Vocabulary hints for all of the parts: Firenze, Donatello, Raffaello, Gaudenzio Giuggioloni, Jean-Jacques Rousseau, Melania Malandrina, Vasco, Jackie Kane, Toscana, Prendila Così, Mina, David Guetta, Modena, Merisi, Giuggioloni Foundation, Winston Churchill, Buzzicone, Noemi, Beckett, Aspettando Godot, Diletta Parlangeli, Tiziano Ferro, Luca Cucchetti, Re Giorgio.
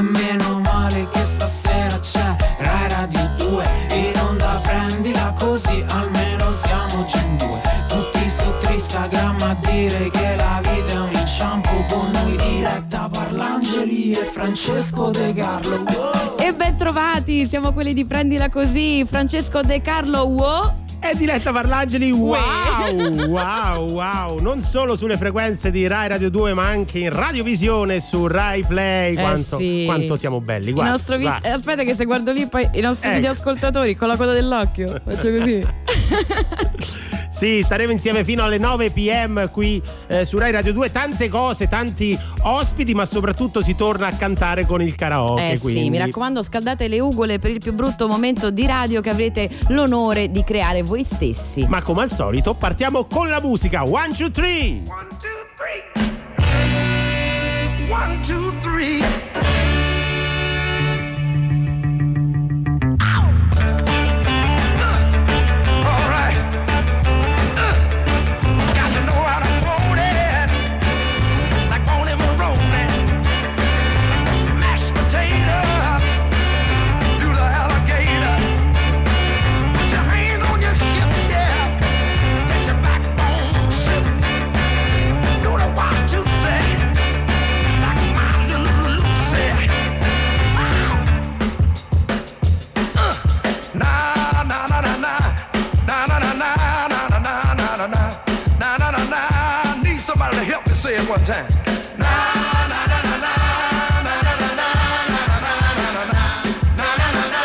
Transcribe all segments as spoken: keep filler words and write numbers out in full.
E meno male che stasera c'è Rai Radio due in onda, prendila così, almeno siamo già in due. Tutti su Instagram a dire che la vita è un inciampo, con noi Diletta Parlangeli e Francesco De Carlo. Wow. E ben trovati, siamo quelli di Prendila Così, Francesco De Carlo, wow. È Diletta Parlangeli, wow, wow, wow, non solo sulle frequenze di Rai Radio due ma anche in radiovisione su Rai Play. Quanto, eh sì. quanto siamo belli, guarda, nostro vi- aspetta che se guardo lì poi i nostri ecco. videoascoltatori con la coda dell'occhio faccio così. Sì, staremo insieme fino alle nove p.m. qui eh, su Rai Radio due. Tante cose, tanti ospiti, ma soprattutto si torna a cantare con il karaoke. Eh quindi. Sì, mi raccomando, scaldate le ugole per il più brutto momento di radio che avrete l'onore di creare voi stessi. Ma come al solito partiamo con la musica. One, two, three! One, two, three! One, two, three! Say it one time. Na na na na na na na na na na na na na na.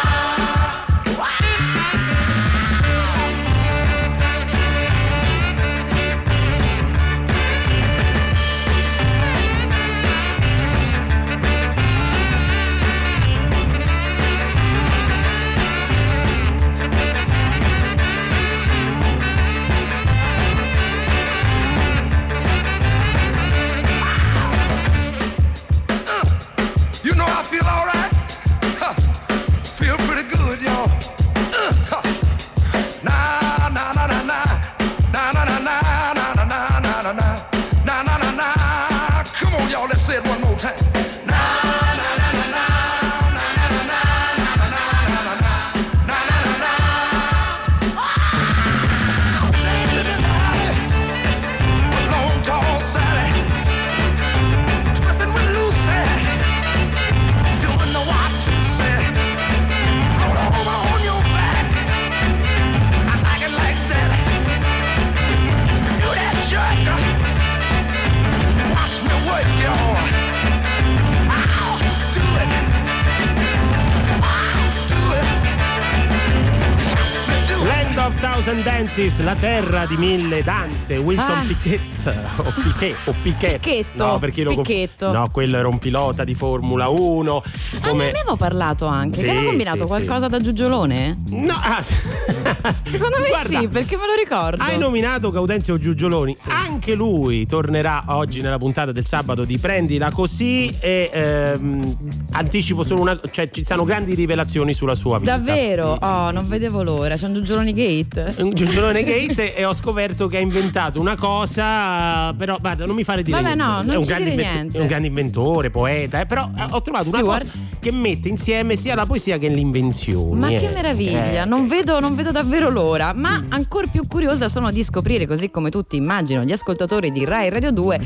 La terra di mille danze, Winston ah. Piquet o Piquet o Piquet Picchetto, no, perché lo Picchetto. Conf... no, quello era un pilota di Formula uno. Come... Ah, ne abbiamo parlato anche, sì, che hanno combinato sì, qualcosa sì. da Giuggiolone? No, ah. secondo me Guarda, sì, perché me lo ricordo. Hai nominato Gaudenzio Giuggioloni, sì. anche lui tornerà oggi nella puntata del sabato di Prendila Così e ehm, anticipo solo una, cioè ci sono grandi rivelazioni sulla sua vita. Davvero? Oh, non vedevo l'ora, c'è un Giuggioloni Gate. Un Giuggioloni Gate e ho scoperto che ha inventato una cosa, però guarda, non mi fare dire. Vabbè, no, non è un, grande dire invento- è un grande inventore, poeta, eh, però ho trovato Stewart. una cosa che mette insieme sia la poesia che l'invenzione. Ma che meraviglia, eh. non vedo, non vedo davvero l'ora, ma ancora più curiosa sono di scoprire, così come tutti immagino gli ascoltatori di Rai Radio due,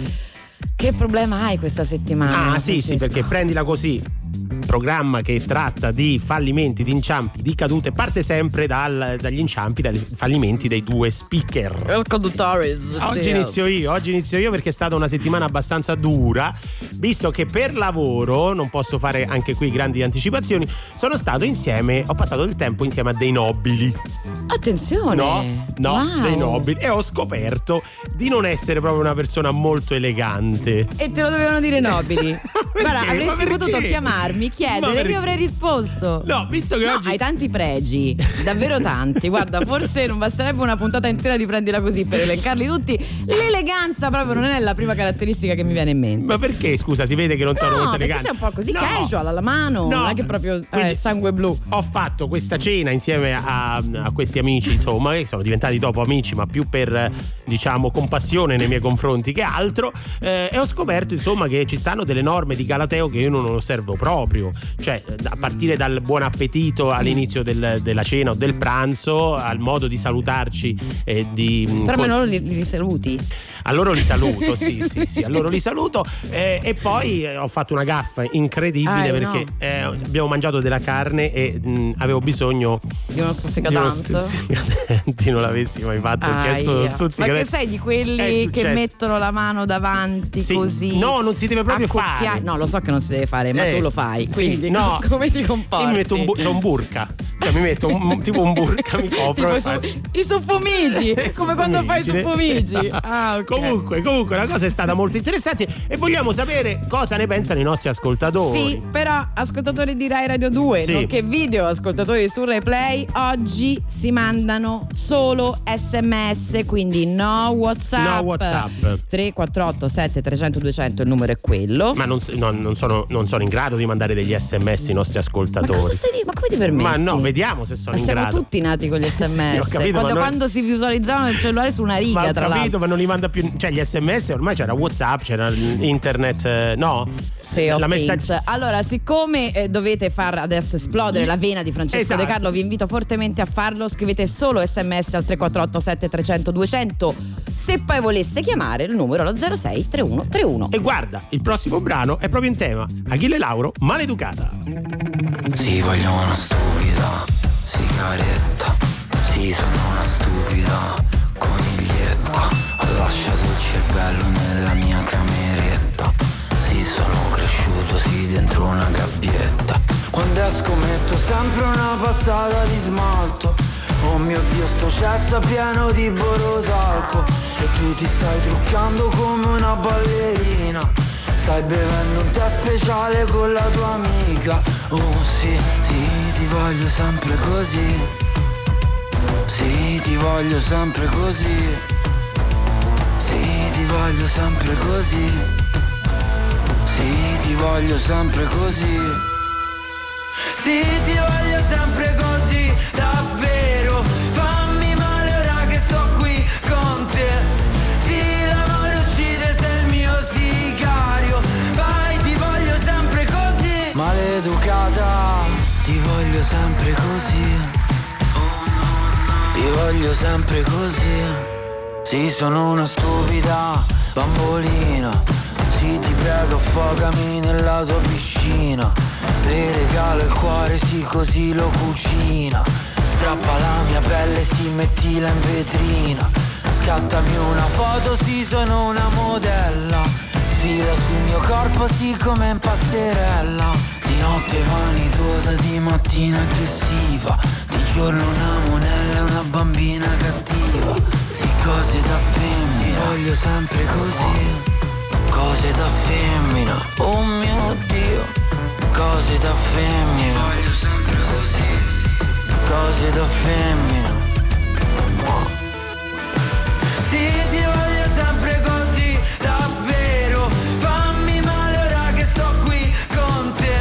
che problema hai questa settimana. Ah sì Francesco? Sì, perché Prendila Così, programma che tratta di fallimenti, di inciampi, di cadute, parte sempre dal, dagli inciampi, dai fallimenti dei due speaker. El Conductores. Oggi sì. inizio io, oggi inizio io perché è stata una settimana abbastanza dura, visto che per lavoro, non posso fare anche qui grandi anticipazioni, sono stato insieme, ho passato il tempo insieme a dei nobili. Attenzione! No, no, wow. dei nobili. E ho scoperto di non essere proprio una persona molto elegante. E te lo dovevano dire nobili. Guarda, avresti potuto chiamarmi, chiedere, perché... io avrei risposto. No, visto che no, oggi hai tanti pregi, davvero tanti. Guarda, forse non basterebbe una puntata intera di Prendila Così per elencarli tutti. L'eleganza proprio non è la prima caratteristica che mi viene in mente. Ma perché, scusa, si vede che non sono no, molto elegante? No, perché sei un po' così no. casual alla mano, no. non è che proprio eh, sangue blu. Ho fatto questa cena insieme a, a questi amici, insomma, che sono diventati dopo amici, ma più per, diciamo, compassione nei miei confronti che altro, eh, e ho scoperto, insomma, che ci stanno delle norme di Galateo che io non osservo proprio, cioè a partire dal buon appetito all'inizio del, della cena o del pranzo, al modo di salutarci e di... Però almeno li, li saluti. Allora li saluto, sì, sì, sì, allora li saluto eh, e poi ho fatto una gaffa incredibile ah, perché no. eh, abbiamo mangiato della carne e mh, avevo bisogno di uno stuzzicadenti, st- non l'avessi mai fatto ah, chiesto stuzzicadenti. Ma che sei di quelli che mettono la mano davanti, sì, così? No, non si deve proprio fare. No, lo so che non si deve fare, ma eh, tu lo fai, quindi sì, no, come ti comporti? Io mi metto un, bu- cioè un burka, cioè mi metto un, tipo un burka, mi copro e faccio i suffumigi, come suffumigi, quando fai i suffumigi. Ah, okay. Comunque, comunque la cosa è stata molto interessante e vogliamo sapere cosa ne pensano i nostri ascoltatori. Sì, però ascoltatori di Rai Radio due, sì, nonché video ascoltatori su Rai Play, oggi si mandano solo sms, quindi no WhatsApp. No WhatsApp. tre quattro otto sette tre zero zero due zero zero, il numero è quello. Ma non, no, non, sono, non sono in grado di mandare degli sms i nostri ascoltatori. Ma cosa stai dicendo? Ma come ti permetti? Ma no, vediamo se sono ma in grado. Ma siamo tutti nati con gli sms. Sì, capito, quando, quando non... si visualizzavano il cellulare su una riga, ma tra l'altro. Ho capito, ma non li manda più. Cioè gli sms ormai c'era WhatsApp, c'era internet, no? Sì, la messaggia. Allora, siccome eh, dovete far adesso esplodere la vena di Francesco, esatto, De Carlo, vi invito fortemente a farlo. Scrivete solo sms al tre quattro otto sette tre zero zero due zero zero. Se poi volesse chiamare, il numero allo zero sei trentuno trentuno. E guarda, il prossimo brano è proprio in tema. Achille Lauro, Maleducata. Sì, voglio una stupida, sì, caretta, sì, sono una stupida coniglietta, ho lasciato il cervello nella mia cameretta, sì, sono cresciuto, sì, dentro una gabbietta, quando esco metto sempre una passata di smalto, oh mio Dio, sto cesso pieno di borotalco, e tu ti stai truccando come una ballerina, stai bevendo un tè speciale con la tua amica. Oh sì, sì, ti voglio sempre così, sì, ti voglio sempre così, sì, ti voglio sempre così, sì, ti voglio sempre così, sì, ti voglio sempre così, davvero. Fammi male ora che sto qui con te. Sì, l'amore uccide, sei il mio sicario. Vai, ti voglio sempre così. Maleducata, ti voglio sempre così. Ti voglio sempre così. Sì, sono una stupida bambolina. Sì, ti prego, affogami nella tua piscina. Le regalo il cuore, sì, così lo cucina. Strappa la mia pelle, sì, mettila in vetrina. Scattami una foto, sì, sono una modella. Sfida sul mio corpo, sì, come in passerella. Di notte vanitosa, di mattina aggressiva, di giorno una monella, una bambina cattiva. Sì, cose da femmina, voglio sempre così. Cose da femmina, oh mio Dio. Cose da femmina, voglio sempre così. Cose da femmina. Sì, ti voglio sempre così, davvero. Fammi male ora che sto qui con te.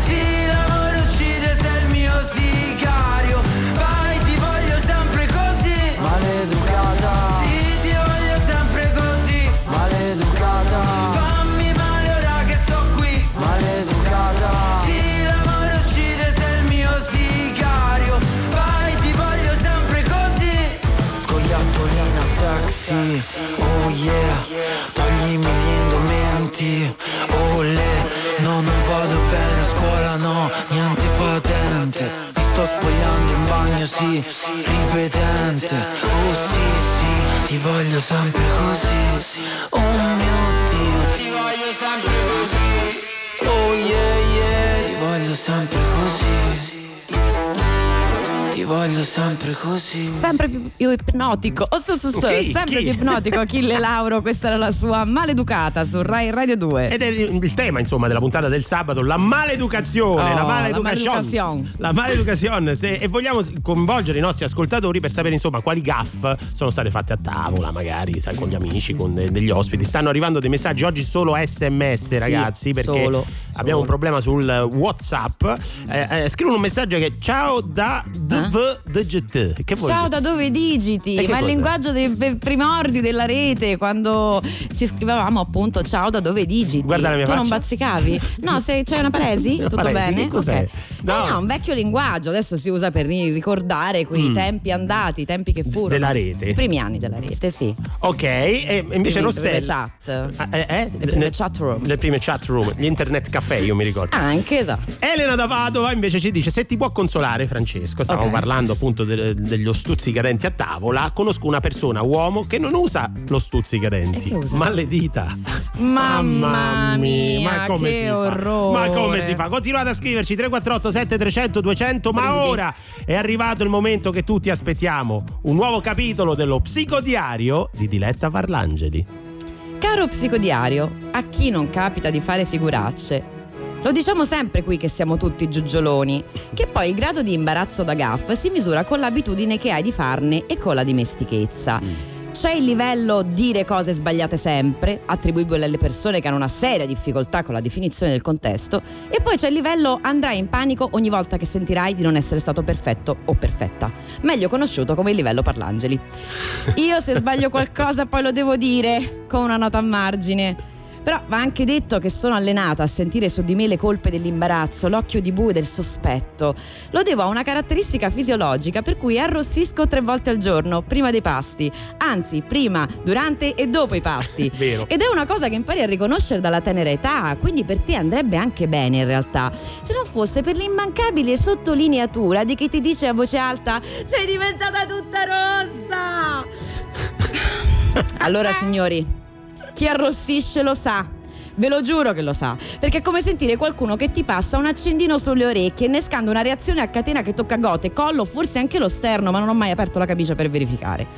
Sì, l'amore uccide, sei il mio sicario. Vai, ti voglio sempre così. Maleducata. Sì, ti voglio sempre così. Maleducata. Fammi male ora che sto qui. Maleducata. Sexy, oh yeah, toglimi gli indumenti, oh le, no, non vado bene a scuola, no, niente patente, mi sto spogliando in bagno, sì, ripetente, oh sì, sì, ti voglio sempre così, oh mio Dio, ti voglio sempre così, oh yeah, yeah, ti voglio sempre così. Ti voglio sempre così. Sempre più, più ipnotico. Oh, su, su, su. Okay, sempre chi? Più ipnotico Achille Lauro. Questa era la sua Maleducata su Rai Radio due. Ed è il tema, insomma, della puntata del sabato, la maleducazione, oh, la maleducazione. La maleducazione. Se, e vogliamo coinvolgere i nostri ascoltatori per sapere, insomma, quali gaffe sono state fatte a tavola, magari, sai, con gli amici, con de- degli ospiti. Stanno arrivando dei messaggi oggi solo sms, ragazzi, sì, perché solo, abbiamo solo. un problema sul WhatsApp. Eh, eh, scrivono un messaggio che ciao da. D- V de Jet. Che vuol ciao dire? Da dove digiti? Ma cosa? Il linguaggio dei primordi della rete, quando ci scrivevamo appunto ciao da dove digiti. Guarda la mia tu faccia. Non bazzicavi? No, se c'è una paresi? Tutto paresi, bene? Che cos'è? Okay. No. Eh no, un vecchio linguaggio, adesso si usa per ricordare quei mm. tempi andati, i tempi che furono. Della rete. I primi anni della rete, sì. Ok, e invece Rossella. Le prime chat. Eh, eh? Le prime ne, chat room. Le prime chat room, gli internet caffè, io mi ricordo. Anche, esatto. Elena da Padova invece ci dice: se ti può consolare, Francesco, stavamo okay. parlando appunto de- degli stuzzicadenti a tavola, conosco una persona, uomo, che non usa lo stuzzicadenti, ma le dita. Mamma mia, ma come che si orrore. Fa? Ma come si fa? Continuate a scriverci tre quattro otto sette tre zero zero due zero zero. Ma Prendi. Ora è arrivato il momento che tutti aspettiamo, un nuovo capitolo dello psicodiario di Diletta Parlangeli. Caro psicodiario, a chi non capita di fare figuracce? Lo diciamo sempre qui che siamo tutti giuggioloni, che poi il grado di imbarazzo da gaff si misura con l'abitudine che hai di farne e con la dimestichezza. C'è il livello dire cose sbagliate sempre, attribuibile alle persone che hanno una seria difficoltà con la definizione del contesto, e poi c'è il livello andrai in panico ogni volta che sentirai di non essere stato perfetto o perfetta, meglio conosciuto come il livello Parlangeli. Io se sbaglio qualcosa poi lo devo dire con una nota a margine. Però va anche detto che sono allenata a sentire su di me le colpe dell'imbarazzo, l'occhio di bue del sospetto. Lo devo a una caratteristica fisiologica per cui arrossisco tre volte al giorno, prima dei pasti. Anzi, prima, durante e dopo i pasti. Vero. Ed è una cosa che impari a riconoscere dalla tenera età, quindi per te andrebbe anche bene in realtà. Se non fosse per l'immancabile sottolineatura di chi ti dice a voce alta «Sei diventata tutta rossa!» Allora signori... Chi arrossisce lo sa, ve lo giuro che lo sa, perché è come sentire qualcuno che ti passa un accendino sulle orecchie innescando una reazione a catena che tocca gote, collo, forse anche lo sterno, ma non ho mai aperto la camicia per verificare.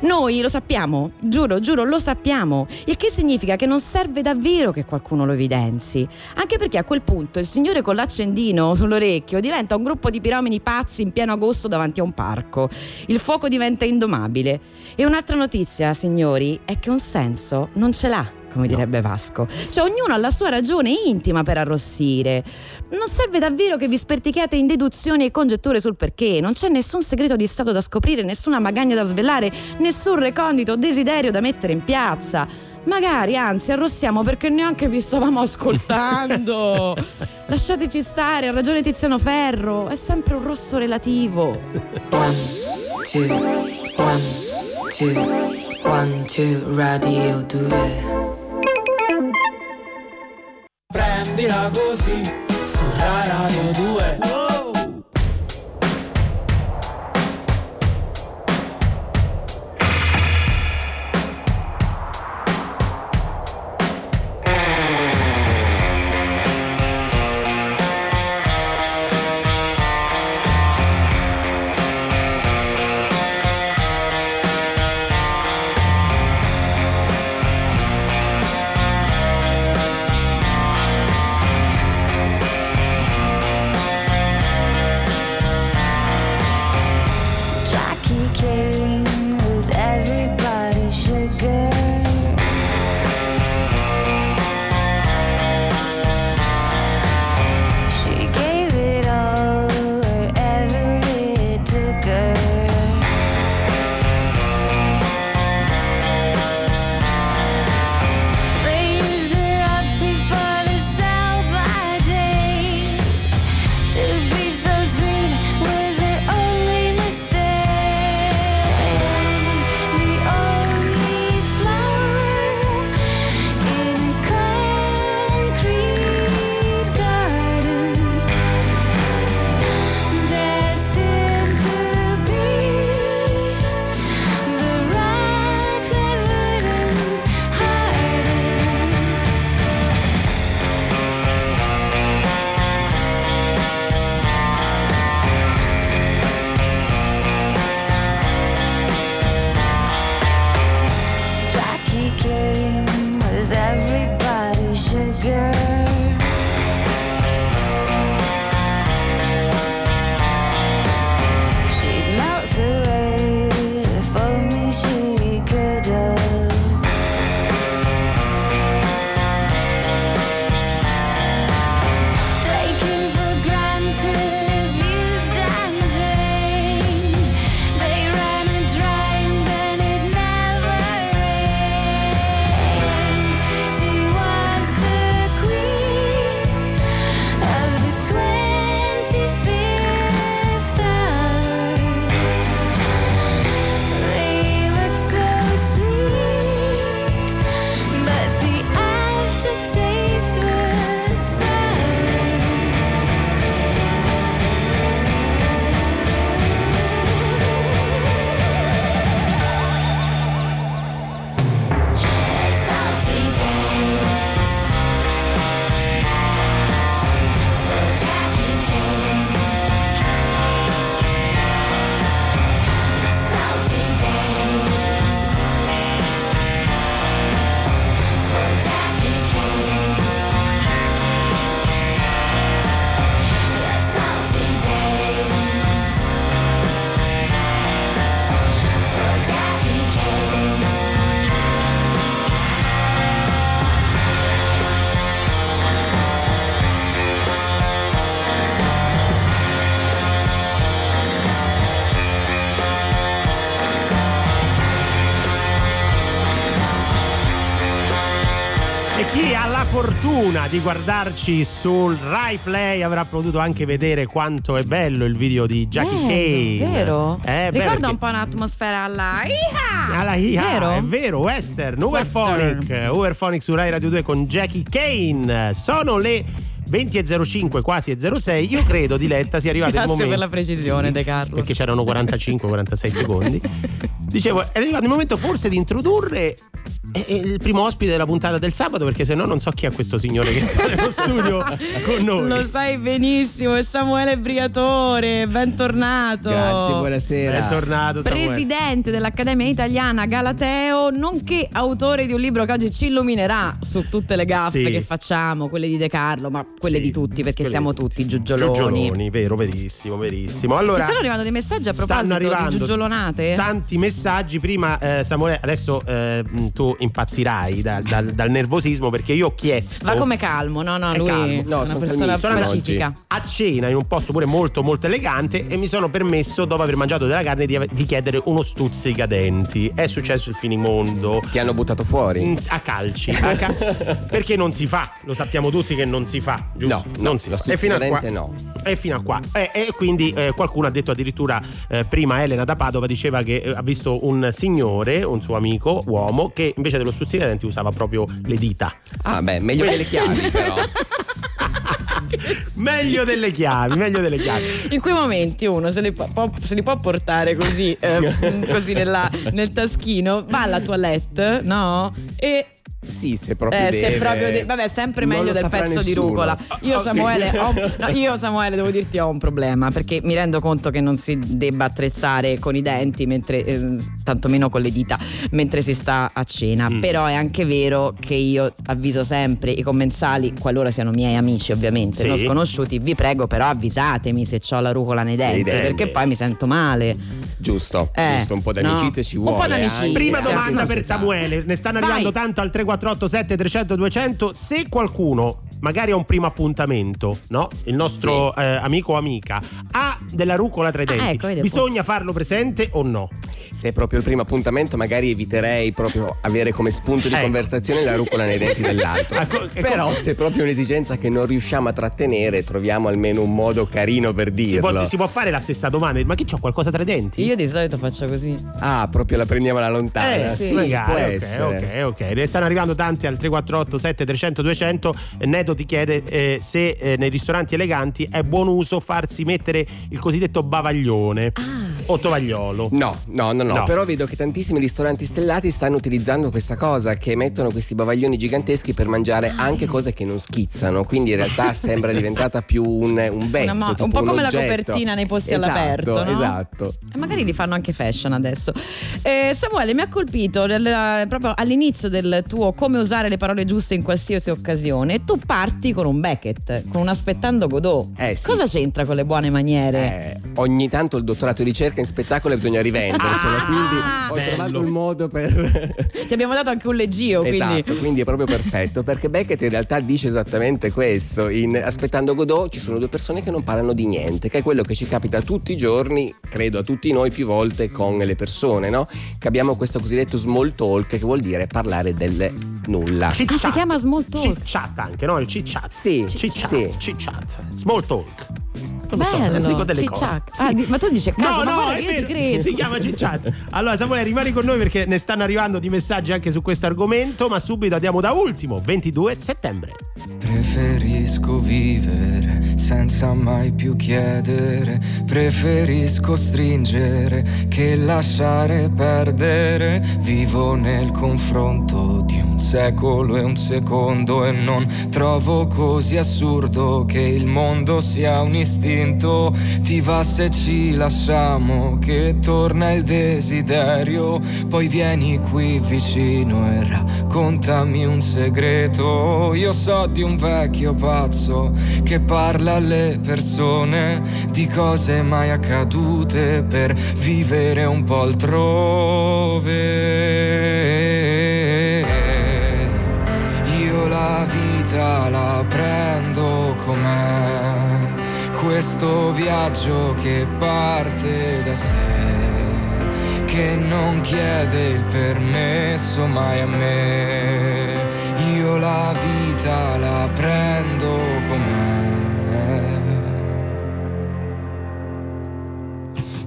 Noi lo sappiamo, giuro, giuro, lo sappiamo, il che significa che non serve davvero che qualcuno lo evidenzi, anche perché a quel punto il signore con l'accendino sull'orecchio diventa un gruppo di piromani pazzi in pieno agosto davanti a un parco. Il fuoco diventa indomabile. E un'altra notizia, signori, è che un senso non ce l'ha, come direbbe Vasco. Cioè ognuno ha la sua ragione intima per arrossire. Non serve davvero che vi spertichiate in deduzioni e congetture sul perché. Non c'è nessun segreto di stato da scoprire, nessuna magagna da svelare, nessun recondito desiderio da mettere in piazza. Magari, anzi, arrossiamo perché neanche vi stavamo ascoltando. Lasciateci stare, ha ragione Tiziano Ferro, è sempre un rosso relativo. One, two, one, two, one, two, Radio due. Prendila così, su Rai Radio due. Wow. Chi ha la fortuna di guardarci sul Rai Play avrà potuto anche vedere quanto è bello il video di Jackie Kane. Vero? Eh, ricorda perché... un po' un'atmosfera alla Iha! Alla Iha, vero? È vero, western, Uberphonic, Uberphonic su Rai Radio due con Jackie Kane. Sono le venti e zero cinque, quasi e zero sei. Io credo, Diletta, sia arrivato il momento. Grazie per la precisione, De Carlo. Perché c'erano quarantacinque quarantasei secondi. Dicevo, è arrivato il momento forse di introdurre il primo ospite della puntata del sabato, perché se no non so chi è questo signore che sta nello studio con noi. Lo sai benissimo, è Samuele Briatore, bentornato. Grazie, buonasera. Bentornato, Samuele. Presidente dell'Accademia Italiana Galateo, nonché autore di un libro che oggi ci illuminerà su tutte le gaffe sì. che facciamo, quelle di De Carlo, ma quelle sì, di tutti, perché siamo tutti giuggioloni. Giuggioloni, vero, verissimo, verissimo. Allora, ci stanno arrivando dei messaggi a proposito di giuggiolonate? Tanti messaggi. Prima, eh, Samuele, adesso eh, tu impazzirai dal, dal, dal nervosismo, perché io ho chiesto. Va come calmo, no, no, lui è no, una persona pacifica. A cena in un posto pure molto, molto elegante, e mi sono permesso, dopo aver mangiato della carne, di, di chiedere uno stuzzicadenti. È successo il finimondo. Ti hanno buttato fuori? A calci. A cal- perché non si fa, lo sappiamo tutti che non si fa, giusto? No, non no, si fa. E fino a qua. No. E fino a qua. E, e quindi eh, qualcuno ha detto addirittura, eh, prima Elena da Padova diceva che eh, ha visto un signore, un suo amico, uomo, che invece dello stuzzicadenti usava proprio le dita. Ah, beh, meglio delle chiavi, però. Meglio delle chiavi, meglio delle chiavi. In quei momenti uno se li può, se li può portare così, eh, così nella, nel taschino, va alla toilette, no? E sì, se proprio eh, deve. Se proprio de- vabbè, sempre non meglio del pezzo nessuno. Di rucola. Io, oh, Samuele, sì. ho, no, io, Samuele, devo dirti, ho un problema, perché mi rendo conto che non si debba attrezzare con i denti, mentre eh, tantomeno con le dita, mentre si sta a cena. Mm. Però è anche vero che io avviso sempre i commensali, qualora siano miei amici, ovviamente, sì. non sconosciuti. Vi prego, però, avvisatemi se ho la rucola nei denti, denti. perché poi mi sento male. Giusto, eh, giusto, un po' d'amicizia no. ci vuole. Un po' d'amicizia. Eh. Prima domanda per Samuele, ne stanno arrivando Vai. tanto al tre quattro otto sette trecento duecento. Se qualcuno magari ha un primo appuntamento, no? Il nostro sì. eh, amico o amica ha della rucola tra i denti, ah, ecco, bisogna farlo presente o no? Se è proprio il primo appuntamento, magari eviterei proprio avere come spunto di eh. conversazione la rucola nei denti dell'altro. co- Però se è proprio un'esigenza che non riusciamo a trattenere, troviamo almeno un modo carino per dirlo. Si può, si può fare la stessa domanda: ma che c'ho qualcosa tra i denti? Io di solito faccio così. Ah, proprio la prendiamo alla lontana. Eh sì, sì può okay, essere. Ok, ok. Ne stanno arrivando tanti al tre quattro otto sette trecento duecento. Neto ti chiede eh, se eh, nei ristoranti eleganti è buon uso farsi mettere il cosiddetto bavaglione ah. o tovagliolo. No, no, no, no, no. Però vedo che tantissimi ristoranti stellati stanno utilizzando questa cosa, che mettono questi bavaglioni giganteschi per mangiare ah. anche cose che non schizzano. Quindi in realtà sembra diventata più un, un bezzo, mo- un po' un come oggetto. La copertina nei posti esatto, all'aperto, no? Esatto. E magari li fanno anche fashion adesso. Eh, Samuele, mi ha colpito nel, proprio all'inizio del tuo come usare le parole giuste in qualsiasi occasione. Tu parli Parti con un Beckett, con un Aspettando Godot. Eh, sì. Cosa c'entra con le buone maniere? Eh, ogni tanto il dottorato di ricerca in spettacolo bisogna rivenderselo. Ah, quindi ho bello. trovato un modo per. Ti abbiamo dato anche un leggio. Esatto, quindi. quindi è proprio perfetto, perché Beckett in realtà dice esattamente questo. In Aspettando Godot ci sono due persone che non parlano di niente, che è quello che ci capita tutti i giorni, credo a tutti noi più volte con le persone, no? Che abbiamo questo cosiddetto small talk, che vuol dire parlare del nulla. Cicciata. Ah, si chiama small talk. Cicciata anche, no? Cicciat. Sì, cicciat. Sì. Cicciat. Small talk. Non so, dico delle cose. Sì. Ah, di, ma tu dici caso, no, no, guarda, io ti credo. Si chiama cicciat. Allora, Samuele, rimani con noi, perché ne stanno arrivando di messaggi anche su questo argomento, ma subito andiamo da ultimo, ventidue settembre. Preferisco vivere senza mai più chiedere, preferisco stringere che lasciare perdere, vivo nel confronto di un secolo e un secondo, e non trovo così assurdo che il mondo sia un istinto. Ti va se ci lasciamo che torna il desiderio, poi vieni qui vicino e raccontami un segreto. Io so di un vecchio pazzo che parla alle persone di cose mai accadute per vivere un po' altrove. Io la vita la prendo com'è, questo viaggio che parte da sé, che non chiede il permesso mai a me. Io io la vita la prendo com'è.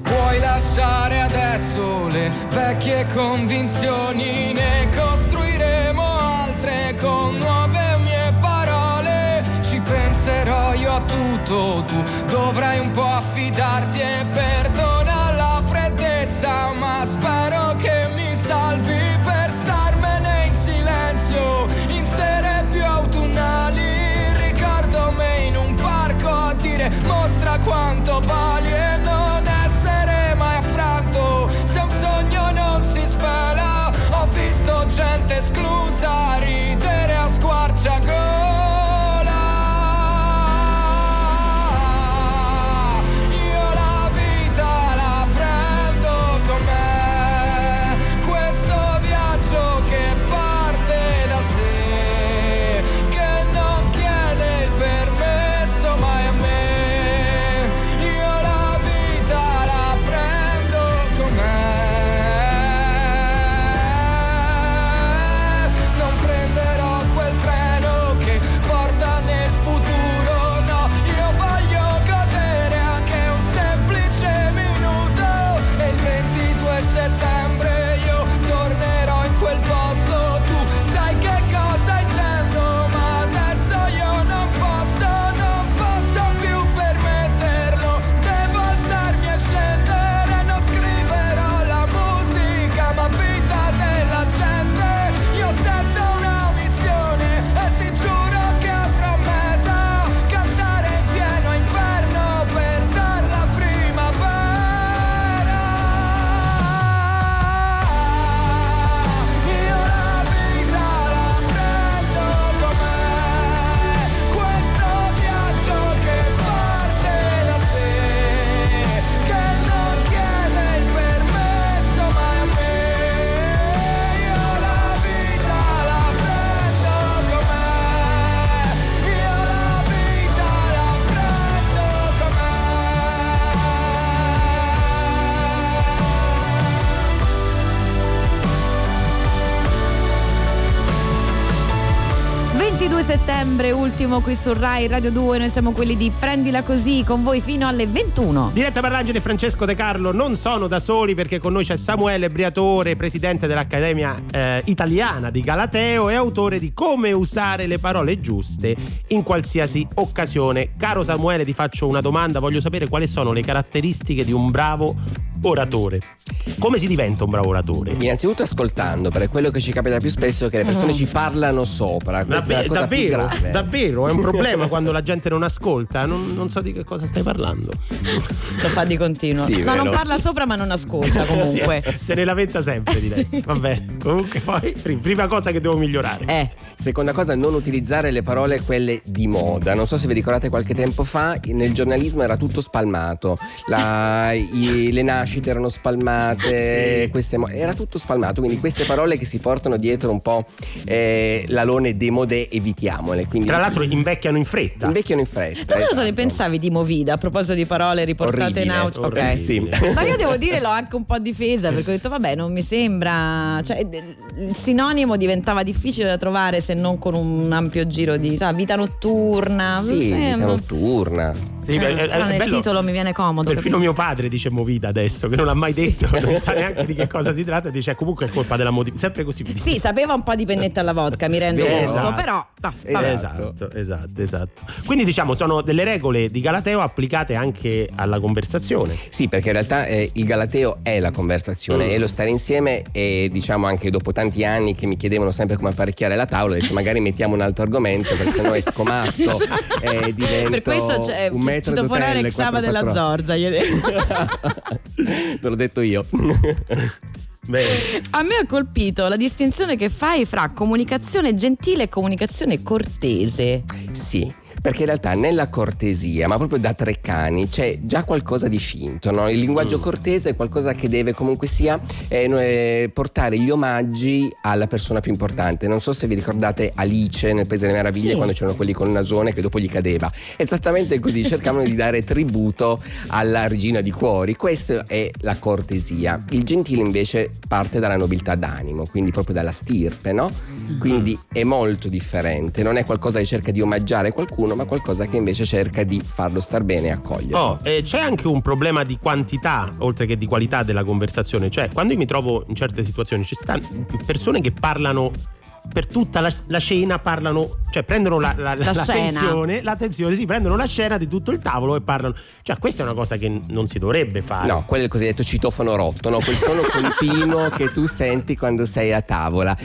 Puoi lasciare adesso le vecchie convinzioni, ne costruiremo altre con nuove mie parole. Ci penserò io a tutto, tu dovrai un po' affidarti e perdona la freddezza, ma spero che mi salvi per starmene in silenzio in sere più autunnali. Ricordo me in un parco a dire mostra quanto vali e non essere mai affranto se un sogno non si svela. Ho visto gente esclusa ridere a squarciagola. Settembre, ultimo qui su Rai Radio due, noi siamo quelli di Prendila Così, con voi fino alle ventuno. Diletta Parlangeli e Francesco De Carlo non sono da soli, perché con noi c'è Samuele Briatore, presidente dell'Accademia eh, Italiana di Galateo e autore di Come usare le parole giuste in qualsiasi occasione. Caro Samuele, ti faccio una domanda, voglio sapere quali sono le caratteristiche di un bravo oratore. Come si diventa un bravo oratore? Innanzitutto ascoltando, perché quello che ci capita più spesso è che le persone mm. ci parlano sopra. Davve- davvero, davvero, è un problema quando la gente non ascolta, non, non so di che cosa stai parlando. Lo fa di continuo. Sì, no, non parla sopra ma non ascolta comunque. Sì, se ne lamenta sempre, direi. Vabbè, comunque poi prima cosa che devo migliorare. Eh. Seconda cosa, non utilizzare le parole quelle di moda. Non so se vi ricordate qualche tempo fa, nel giornalismo era tutto spalmato. La, i, le nascite erano spalmate, sì. queste, era tutto spalmato, quindi queste parole che si portano dietro un po' eh, l'alone dei modè, evitiamole. Quindi, tra l'altro invecchiano in fretta. Invecchiano in fretta. Tu esatto. cosa ne pensavi di Movida a proposito di parole riportate orribile, in auto? Okay. Sì. Ma io devo dire l'ho anche un po' difesa, perché ho detto vabbè, non mi sembra, cioè, il sinonimo diventava difficile da trovare se non con un ampio giro di, cioè, vita notturna. Sì, vita notturna. Sì, eh, è, è, nel bello, titolo mi viene comodo. Perfino mio padre dice Movida adesso, che non l'ha mai detto, sì. non sa neanche di che cosa si tratta, dice comunque è colpa della Movida, sempre così. Sì, sapeva un po' di pennetta alla vodka, mi rendo esatto. conto, però no, esatto, esatto, esatto. Quindi diciamo sono delle regole di Galateo applicate anche alla conversazione. Sì, perché in realtà eh, il Galateo è la conversazione, mm. è lo stare insieme, e diciamo anche dopo tanti anni che mi chiedevano sempre come apparecchiare la tavola, ho detto magari mettiamo un altro argomento perché sennò è scomatto e divento per questo c'è un citofonare Xava della Zorza, gli ho detto. Te l'ho detto io. Bene. A me ha colpito la distinzione che fai fra comunicazione gentile e comunicazione cortese. Sì, perché in realtà nella cortesia, ma proprio da Treccani, c'è già qualcosa di finto, no? Il linguaggio mm. cortese è qualcosa che deve comunque sia eh, portare gli omaggi alla persona più importante. Non so se vi ricordate Alice nel Paese delle Meraviglie, sì. quando c'erano quelli con il nasone che dopo gli cadeva. Esattamente così, cercavano di dare tributo alla regina di cuori. Questa è la cortesia. Il gentile invece parte dalla nobiltà d'animo, quindi proprio dalla stirpe, no? quindi è molto differente, non è qualcosa che cerca di omaggiare qualcuno, ma qualcosa che invece cerca di farlo star bene e accoglierlo. Oh, eh, c'è anche un problema di quantità oltre che di qualità della conversazione, cioè quando io mi trovo in certe situazioni ci stanno persone che parlano per tutta la, la cena, parlano, cioè prendono la, la, la, la l'attenzione, l'attenzione, sì, prendono la scena di tutto il tavolo e parlano. Cioè, questa è una cosa che non si dovrebbe fare. No, quello è il cosiddetto citofono rotto, no? Quel suono continuo che tu senti quando sei a tavola.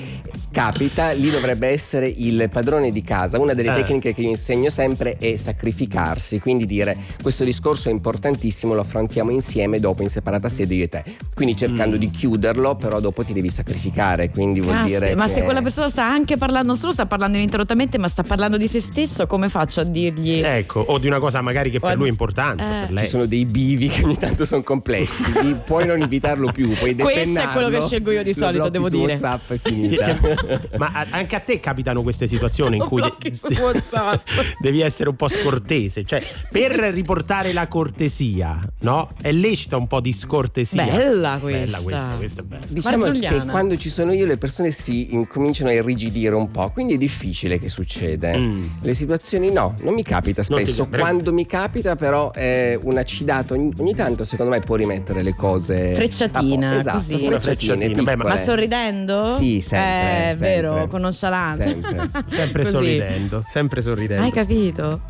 Capita, lì dovrebbe essere il padrone di casa. Una delle eh. tecniche che io insegno sempre è sacrificarsi, quindi dire questo discorso è importantissimo, lo affrontiamo insieme dopo in separata sede io e te, quindi cercando mm. di chiuderlo, però dopo ti devi sacrificare, quindi vuol Caspi, dire ma che... se quella persona sta anche parlando, non solo sta parlando ininterrottamente ma sta parlando di se stesso, come faccio a dirgli ecco, o di una cosa magari che o per lui è importante, eh. per lei. Ci sono dei bivi che ogni tanto sono complessi, puoi non invitarlo più, puoi depennarlo, questo è quello che scelgo io di solito, devo dire WhatsApp è finita. Ma anche a te capitano queste situazioni in cui de- devi essere un po' scortese, cioè per riportare la cortesia, no? È lecita un po' di scortesia. Bella questa. Bella questa, questa è bella. Diciamo che quando ci sono io le persone si incominciano a irrigidire un po', quindi è difficile che succede. Mm. Le situazioni no, non mi capita spesso. Ti... Quando mi capita però è una cidata ogni, ogni tanto, secondo me può rimettere le cose frecciatina, esatto, così. Frecciatine, frecciatine. Beh, ma... ma sorridendo? Sì, sempre. Eh... È vero, sempre, con nonchalance, sempre, sempre sorridendo, sempre sorridendo. Hai capito?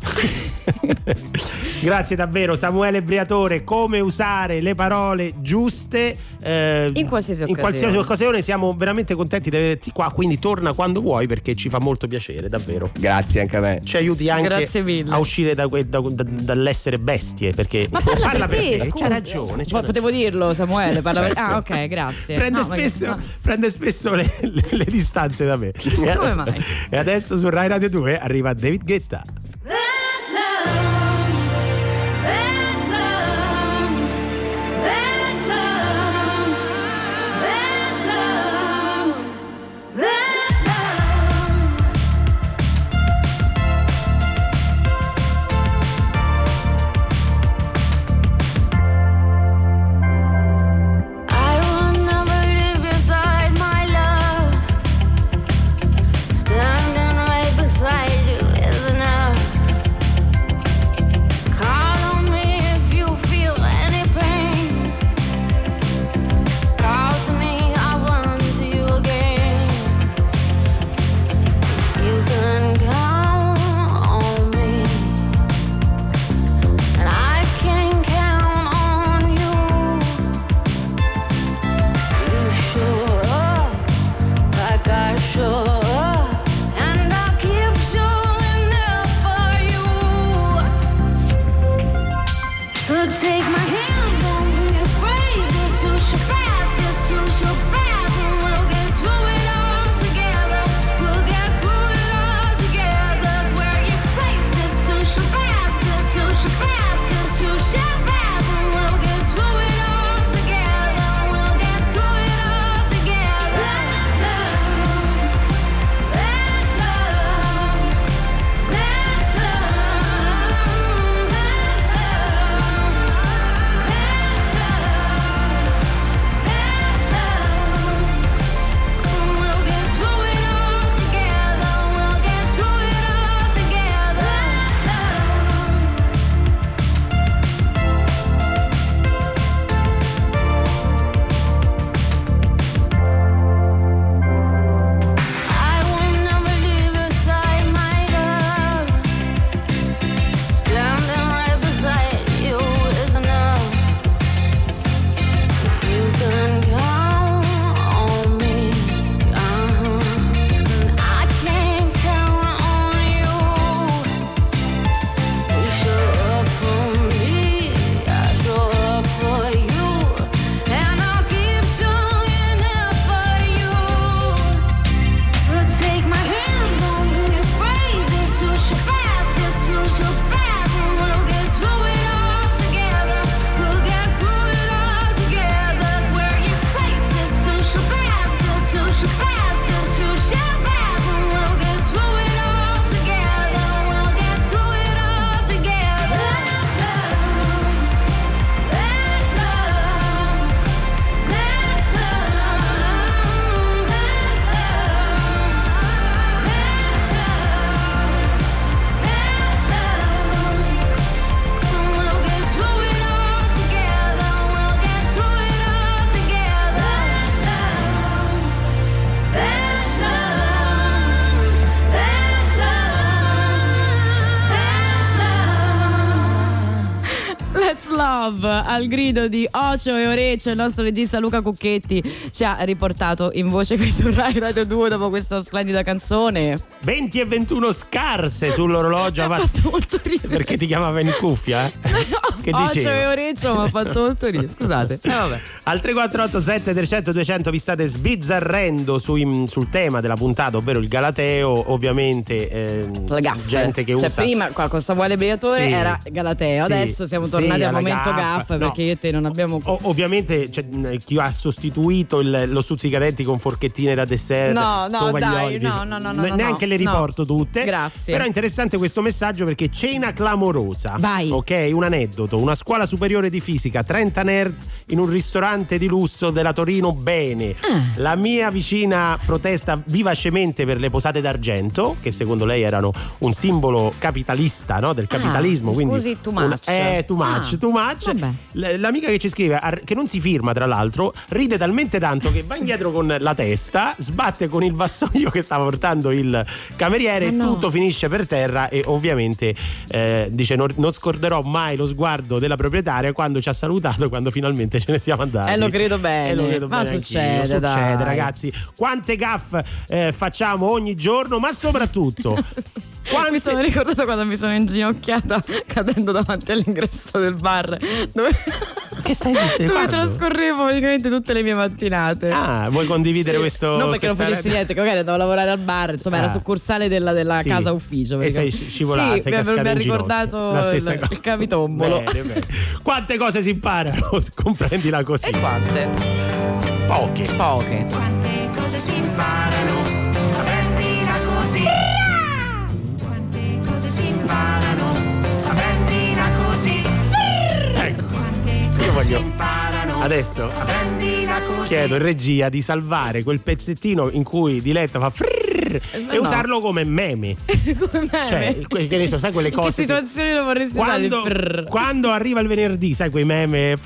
Grazie davvero Samuele Briatore, come usare le parole giuste eh, in qualsiasi occasione. In qualsiasi occasione, siamo veramente contenti di averti qua, quindi torna quando vuoi perché ci fa molto piacere, davvero. Grazie anche a me. Ci aiuti anche a uscire da, da, da, dall'essere bestie, perché ma parla, parla per te, te. Scusa, c'ha ragione. C'ha potevo ragione. dirlo Samuele, parla certo. per... Ah, ok, grazie. Prende no, spesso, no. prende spesso le, le, le distanze da me. Come mai? E adesso su Rai Radio due arriva David Guetta. Beside you isn't enough. love al grido di Ocio e Oreccio. Il nostro regista Luca Cucchetti ci ha riportato in voce qui su Rai Radio due dopo questa splendida canzone. venti e ventuno scarse sull'orologio. Ma fatto molto ridere. Perché ti chiamava in cuffia? Eh? Che dicevo? Ocio e Oreccio mi ha fatto molto ridere. Scusate. Eh, vabbè. Al tre quattro otto sette trecento duecento vi state sbizzarrendo sui, sul tema della puntata, ovvero il Galateo, ovviamente. Eh, La gaffe. Gente che cioè, usa. Prima qua con Samuele Briatore sì. era Galateo, sì. adesso siamo tornati sì, al momento gaffe, gaffe, perché no. io e te non abbiamo. O- ovviamente cioè, chi ha sostituito il, lo stuzzicadenti con forchettine da dessert. No, no, dai, no, no, no, no, no. Neanche no, le riporto no. tutte. Grazie. Però è interessante questo messaggio perché cena clamorosa. Vai. Ok, un aneddoto. Una scuola superiore di fisica, trenta nerd in un ristorante di lusso della Torino bene. Ah. La mia vicina protesta vivacemente per le posate d'argento, che secondo lei erano un simbolo capitalista, no? Del capitalismo. Ah, quindi scusi, too much. Un, eh, too much, ah, too much. L- l'amica che ci scrive, che non si firma tra l'altro, ride talmente tanto che va indietro con la testa, sbatte con il vassoio che stava portando il cameriere, oh no. tutto finisce per terra e ovviamente eh, dice non, non scorderò mai lo sguardo della proprietaria quando ci ha salutato, quando finalmente ce ne siamo andati. E eh, lo credo bene. Eh, lo credo ma bene succede, succede dai. Ragazzi. Quante gaffe eh, facciamo ogni giorno, ma soprattutto quante... Mi sono ricordato quando mi sono inginocchiata cadendo davanti all'ingresso del bar dove, che stai dicendo? Dove trascorrevo praticamente tutte le mie mattinate. Ah, vuoi condividere sì. questo? No, perché non facessi niente, che magari andavo a lavorare al bar, insomma ah. era succursale della, della sì. casa ufficio. E sei scivolata, sì, sei cascata. Mi ha ricordato la stessa il, il cavitombolo. Bene, bene. Quante cose si imparano, comprendila così. E quante? Poche. Poche. Quante cose si imparano, comprendila così. Si imparano, prendila così. Ecco, io voglio adesso chiedo in regia di salvare quel pezzettino in cui Diletta fa e no. usarlo come meme. Come meme? Cioè, que- che ne so, sai quelle cose. In che situazioni che... lo vorresti quando, usare? Quando arriva il venerdì, sai quei meme.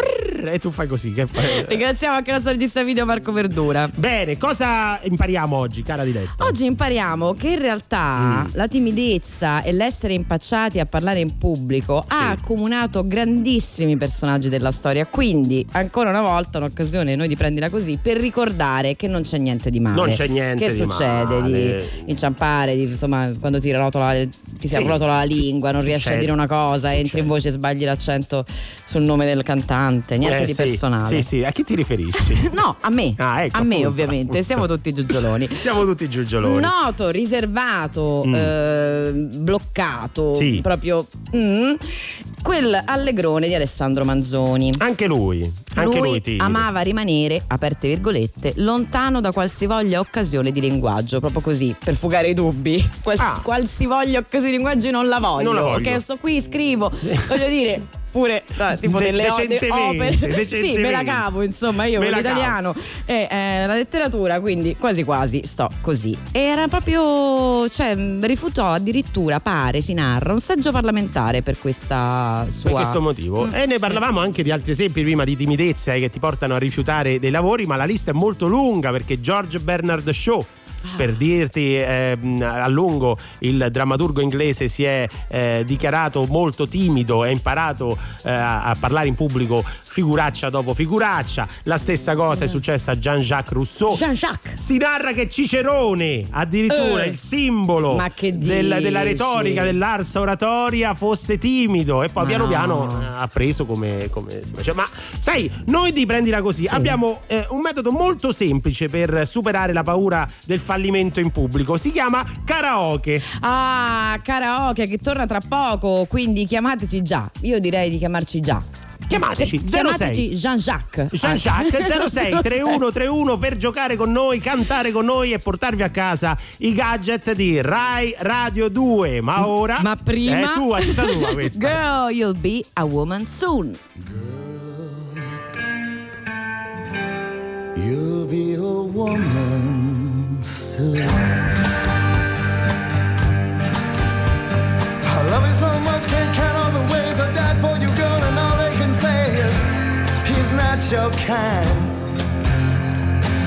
E tu fai così. Che fai? Ringraziamo anche la nostra regista video Marco Verdura. Bene, cosa impariamo oggi, cara Diletta? Oggi impariamo che in realtà mm. la timidezza e l'essere impacciati a parlare in pubblico sì. ha accomunato grandissimi personaggi della storia. Quindi, ancora una volta, un'occasione noi di prendila così per ricordare che non c'è niente di male. Non c'è niente che di succede male. Di inciampare, di, insomma, quando ti rotola, ti si sì. rotola la lingua, non riesci a dire una cosa, succede. Entri in voce e sbagli l'accento sul nome del cantante. Niente eh, di sì, personale. Sì, sì, a chi ti riferisci? No, a me. Ah, ecco, a appunto, me ovviamente, appunto. Siamo tutti giuggioloni. Siamo tutti giuggioloni. Noto, riservato, mm. eh, bloccato, sì. proprio mm, quel allegrone di Alessandro Manzoni. Anche lui. Anche lui, lui amava rimanere, aperte virgolette, lontano da qualsivoglia occasione di linguaggio, proprio così, per fugare i dubbi. Quals- ah. Qualsivoglia occasione di linguaggio non la voglio. Non la voglio. Perché sto qui, scrivo, voglio dire... Pure ah, tipo De- delle opere. Sì, me la cavo, insomma, io con l'italiano e eh, la letteratura, quindi quasi quasi sto così. Era proprio, cioè, rifiutò addirittura, pare, si narra, un seggio parlamentare per questa sua. Per questo motivo. Mm, e ne sì. parlavamo anche di altri esempi prima di timidezza eh, che ti portano a rifiutare dei lavori, ma la lista è molto lunga perché George Bernard Shaw, per dirti eh, a lungo, il drammaturgo inglese si è eh, dichiarato molto timido e ha imparato eh, a parlare in pubblico figuraccia dopo figuraccia. La stessa cosa è successa a Jean-Jacques Rousseau. Jean-Jacques. Si narra che Cicerone, addirittura eh. il simbolo del, della retorica, dell'arsa oratoria, fosse timido e poi no. piano piano ha preso come, come si faceva. Ma sai, noi di prendila così sì. abbiamo eh, un metodo molto semplice per superare la paura del fatto fallimento in pubblico, si chiama karaoke. Ah, karaoke che torna tra poco, quindi chiamateci già. Io direi di chiamarci già. Chiamateci, chiamateci Jean-Jacques Jean-Jacques zero sei trentuno trentuno per giocare con noi, cantare con noi e portarvi a casa i gadget di Rai Radio due. Ma ora ma prima è tua, tutta tua questa. Girl, you'll be a woman soon. Girl, you'll be a woman soon. I love you so much, can't count all the ways I died for you, girl, and all I can say is he's not your kind.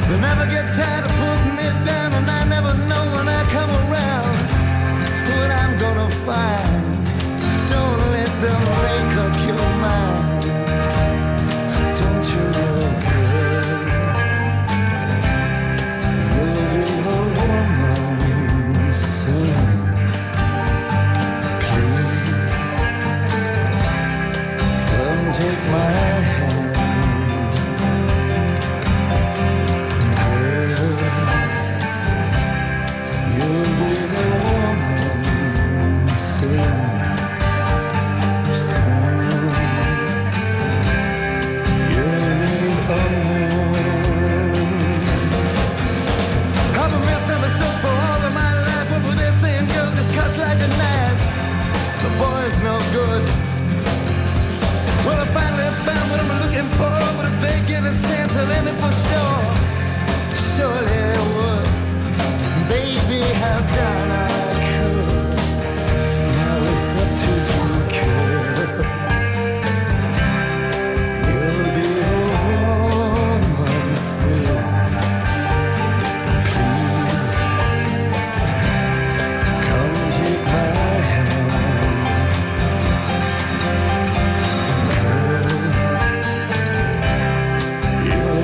They never get tired of putting it down, and I never know when I come around what I'm gonna find. Don't let them break up your mind. boy's no good. Well, I finally found what I'm looking for. Would have taken a chance of any for sure. Surely I would. Baby, how done I could. Now it's up to you, kid. You'll be home on soon. Please, come take my hand. Girl, you'll be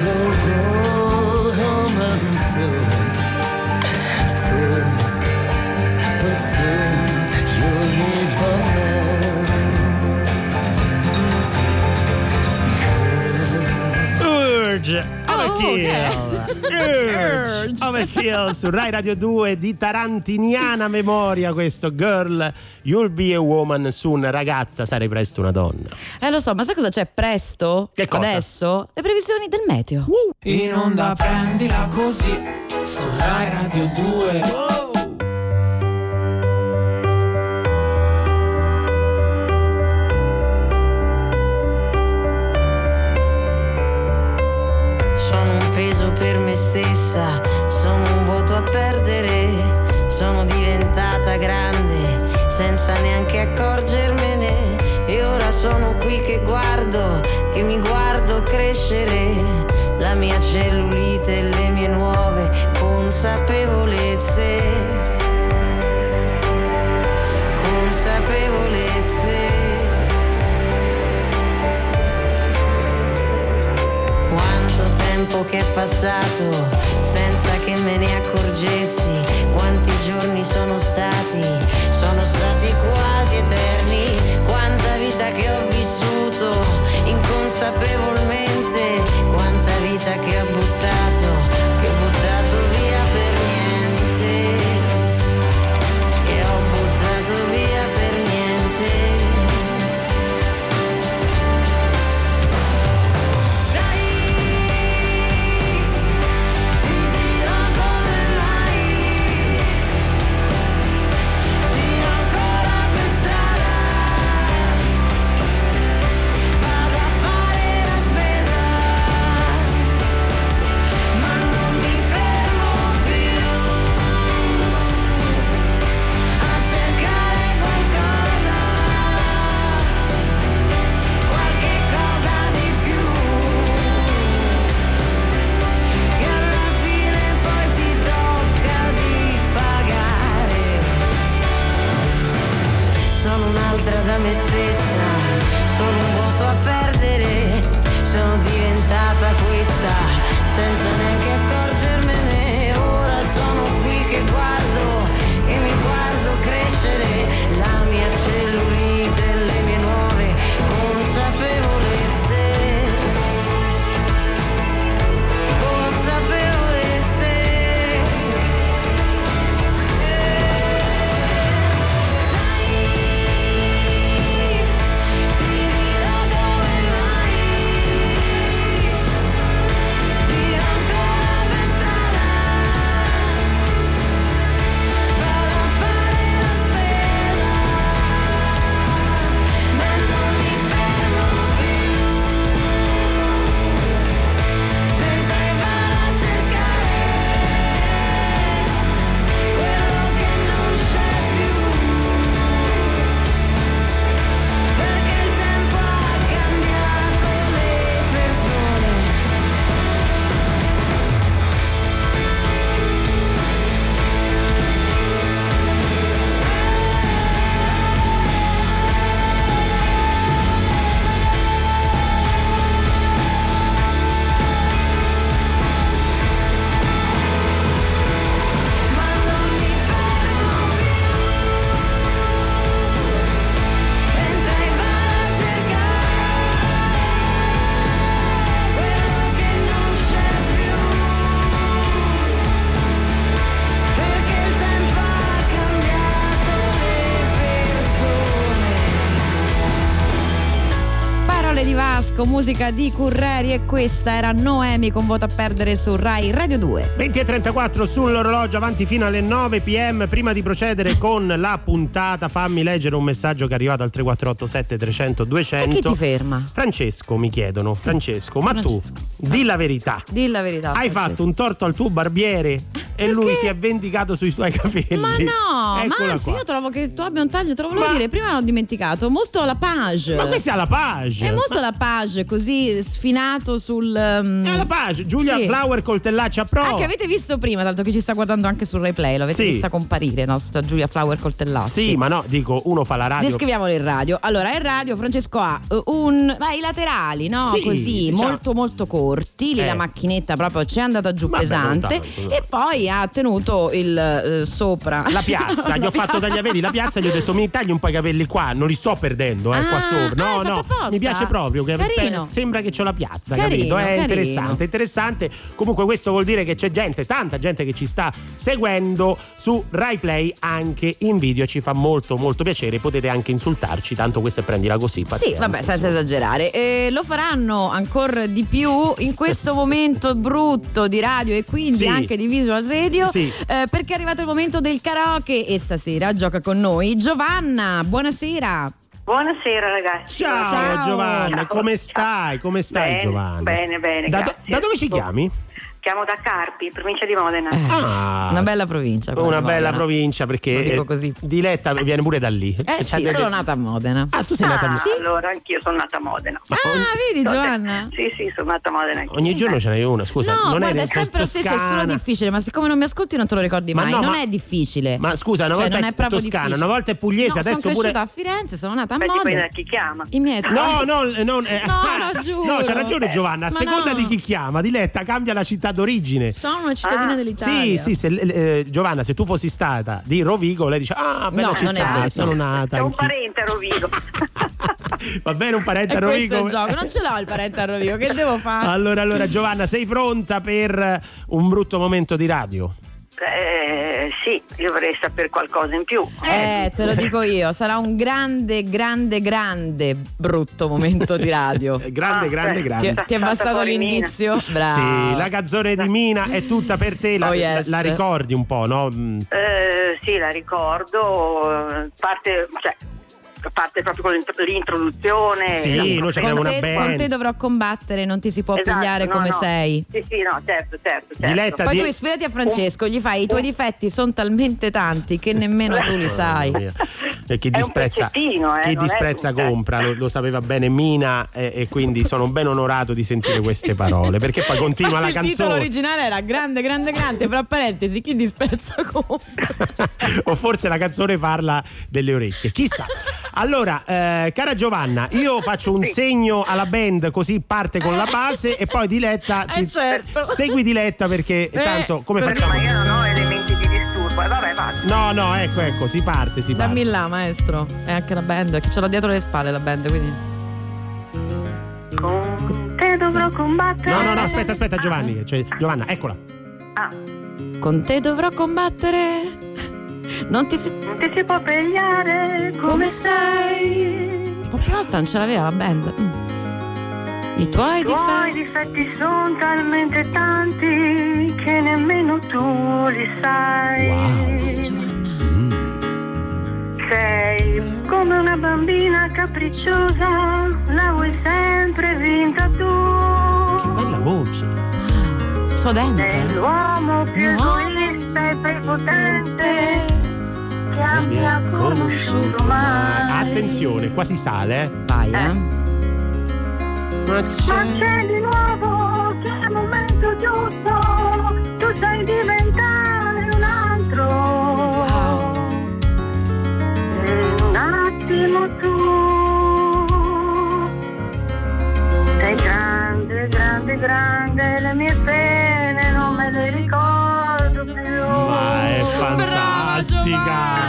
home on soon. Su Rai Radio due, di tarantiniana memoria, questo Girl You'll Be a Woman Soon, ragazza sarai presto una donna. Eh lo so, ma sai cosa c'è presto? Che cosa? Adesso? Le previsioni del meteo. uh. In onda Prendila Così su Rai Radio due. oh. Sono un peso per me stessa, sono un voto a perdere, sono diventata grande senza neanche accorgermene, e ora sono qui che guardo, che mi guardo crescere, la mia cellulite e le mie nuove consapevolezze, consapevolezze. Tempo che è passato senza che me ne accorgessi, quanti giorni sono stati, sono stati quasi eterni, quanta vita che ho vissuto inconsapevolmente, quanta vita che ho buttato, che ho buttato via per niente, che ho buttato via per niente. Vasco, musica di Curreri, e questa era Noemi con Voto a perdere su Rai Radio due. venti e trentaquattro sull'orologio, avanti fino alle nove p m. Prima di procedere con la puntata, fammi leggere un messaggio che è arrivato al tre quattro otto sette tre zero zero due zero zero. E chi ti ferma? Francesco, mi chiedono. Sì. Francesco, ma Francesco, tu, di la verità. Di la verità. Hai Francesco. fatto un torto al tuo barbiere e lui si è vendicato sui tuoi capelli. Ma no, Eccola ma anzi, qua. io trovo che tu abbia un taglio, te lo volevo ma... dire, prima l'ho dimenticato, molto alla page. Ma questa è la page. È molto ma... la page, così sfinato sul... Um... È la page, Giulia sì. Flower Coltellaccia Pro. Anche avete visto prima, tanto che ci sta guardando anche sul replay, lo avete sì. vista comparire, no? Sta Giulia Flower Coltellaccia. Sì, ma no, dico, uno fa la radio. Descriviamolo in radio. Allora, in radio Francesco ha un... Ma i laterali, no? Sì, così, diciamo... molto molto corti, lì eh. la macchinetta proprio ci è andata giù ma pesante, beh, e poi ha tenuto il eh, sopra la piazza, no, gli ho piazza. fatto dagli averi la piazza, gli ho detto mi tagli un po' i capelli qua, non li sto perdendo eh, ah, qua sopra, no ah, no, posta. mi piace proprio, che per, sembra che c'ho la piazza, carino, capito? È carino. interessante, interessante, comunque questo vuol dire che c'è gente, tanta gente che ci sta seguendo su Rai Play anche in video, ci fa molto molto piacere, potete anche insultarci, tanto questo è Prendila Così, pazienza, sì vabbè, senza esagerare, eh, lo faranno ancora di più in questo momento brutto di radio e quindi sì. anche di visual radio, sì. eh, perché è arrivato il momento del karaoke e stasera gioca con noi Giovanna. Buonasera. Buonasera ragazzi. Ciao, Ciao. Giovanna, Ciao. come stai? Come stai bene, Giovanna? Bene, bene. Da, do, da dove ci chiami? Siamo da Carpi, provincia di Modena. Eh, ah, una bella provincia. Una Modena. bella provincia perché dico così. Diletta viene pure da lì. Eh cioè, sì, da... sono nata a Modena. Ah, tu sei ah, nata a Modena? Sì. Allora anch'io sono nata a Modena. Ah, ah vedi Giovanna? Sì, sì, sono nata a Modena. Anch'io. Ogni giorno ce n'hai una, scusa. No, non guarda, è sempre lo stesso, è solo difficile, ma siccome non mi ascolti non te lo ricordi mai. Ma no, non ma... è difficile. Ma scusa, una cioè, volta non è, è toscana, una volta è pugliese, no, adesso sono pure... sono cresciuta a Firenze, sono nata a Modena. Poi da chi chiama? I miei No, no, no, no, giuro. No, c'ha ragione Giovanna, a seconda di chi chiama, Diletta cambia la città d'origine. Sono una cittadina ah. dell'Italia. Sì, sì, se, eh, Giovanna, se tu fossi stata di Rovigo, lei dice: ah, bella no, città, non è vero. sono nata. È un parente a Rovigo. Va bene, un parente a Rovigo. Questo è il gioco. Non ce l'ho il parente a Rovigo, che devo fare? Allora, allora, Giovanna, sei pronta per un brutto momento di radio? Eh, sì, io vorrei sapere qualcosa in più. Eh, te lo dico io, sarà un grande, grande, grande brutto momento di radio. grande, ah, grande, eh, grande. Ti, ti è passato l'indizio? Bravo. Sì, la canzone di Mina è tutta per te, la, oh yes. la, la ricordi un po', no? Eh, sì, la ricordo, parte, cioè parte proprio con l'introduzione. Sì, noi ce l'abbiamo una band. Con te dovrò combattere, non ti si può esatto, pigliare no, come no. sei. Sì, sì, no, certo, certo, certo. Diletta, poi di... tu ispirati a Francesco, gli fai i tuoi difetti sono talmente tanti che nemmeno tu li sai. E chi disprezza, eh, chi disprezza compra, lo, lo sapeva bene Mina, e, e quindi sono ben onorato di sentire queste parole, perché poi continua la canzone. Il titolo originale era grande, grande, grande, fra parentesi, chi disprezza compra. O forse la canzone parla delle orecchie, chissà. Allora, eh, cara Giovanna, io faccio un sì. segno alla band, così parte con la base e poi Diletta ti eh certo. segui Diletta perché eh, tanto come per facciamo? Ma io non ho elementi di disturbo, eh, vabbè, vado. No, no, ecco, ecco, si parte, si parte. Dammi là, maestro. È anche la band, che ce l'ho dietro le spalle la band, quindi. Con te dovrò combattere. No, no, no, aspetta, aspetta, Giovanni, cioè, Giovanna, eccola. Ah. Con te dovrò combattere. Non ti si, non ti si può pigliare come, come sei. Un po' più alta, non ce l'aveva la band. mm. I tuoi, I tuoi difetti, difetti sono talmente tanti che nemmeno tu li sai. Wow, Giovanna. mm. Sei come una bambina capricciosa, la vuoi sempre vinta tu. Che bella voce. Dente. Sei l'uomo più egoista e prepotente che abbia conosciuto mai. Attenzione, qua si sale. Vai, eh. eh. Ma, c'è... Ma c'è di nuovo che al momento giusto tu sai diventare un altro. Wow. E un attimo tu sei grande, grande, grande, le mie pene. ricordo più. Ma è fantastica. Brava,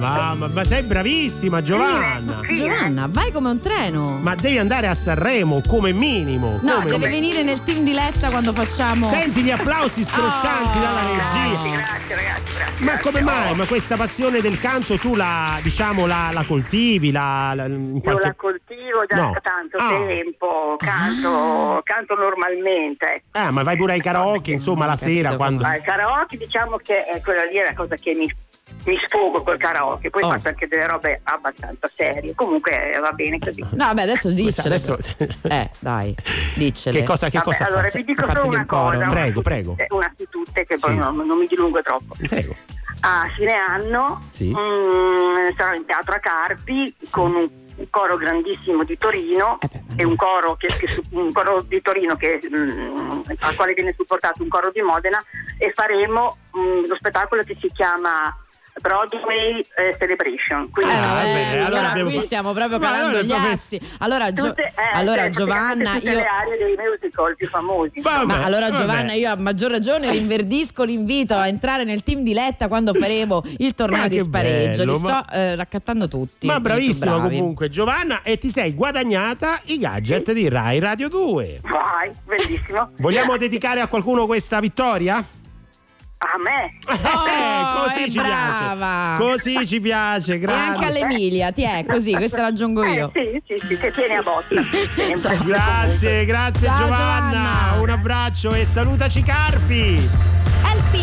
Giovanna. Ah, ma, ma sei bravissima, Giovanna. Sì, eh, sì, Giovanna, eh. vai come un treno. Ma devi andare a Sanremo come minimo. No, come deve venire nel team di Letta quando facciamo. Senti gli applausi scroscianti oh, dalla regia. Grazie, grazie, ragazzi. Grazie, ma come grazie, mai? Oh. Ma questa passione del canto tu la, diciamo, la, la coltivi? La, la, in qualche... Io la coltivo da no. tanto ah. tempo. Canto, ah. canto normalmente. Ah, ma vai pure ai karaoke, insomma, la sera quando. Al karaoke, diciamo che eh, quella lì è la cosa che mi. mi sfogo col karaoke, poi oh. faccio anche delle robe abbastanza serie, comunque eh, va bene così. No, vabbè, adesso diccele adesso... eh dai, diccele che cosa, che vabbè, cosa allora fa? Vi dico solo una cosa, prego, una, prego. Una di tutte che sì. poi non, non mi dilungo troppo. Prego. A fine anno sì. mh, sarò in teatro a Carpi sì. con un un coro grandissimo di Torino eh beh, e un coro, che, che, un coro di Torino che, mh, al quale viene supportato un coro di Modena, e faremo mh, lo spettacolo che si chiama Broadway eh, Celebration. Quindi, eh, vabbè, allora, allora abbiamo... qui stiamo proprio calando allora, gli assi. Allora, Gio... tutte, eh, allora cioè, Giovanna, tutte io le aree dei musical più famosi. Vabbè, ma allora vabbè. Giovanna, io a maggior ragione rinverdisco l'invito a entrare nel team di Letta quando faremo il torneo di spareggio. Bello, Li ma... sto eh, raccattando tutti. Ma bravissima comunque Giovanna, e ti sei guadagnata i gadget sì. di Rai Radio due. Vai, bellissimo. Vogliamo dedicare a qualcuno questa vittoria? A me oh, così ci brava. piace, così ci piace, grazie. E anche all'Emilia, ti è così, questa la aggiungo io. Eh, sì, sì, sì, che tiene a botta. Ciao. Grazie, grazie Ciao, Giovanna. Giovanna, un abbraccio e salutaci Carpi. L P.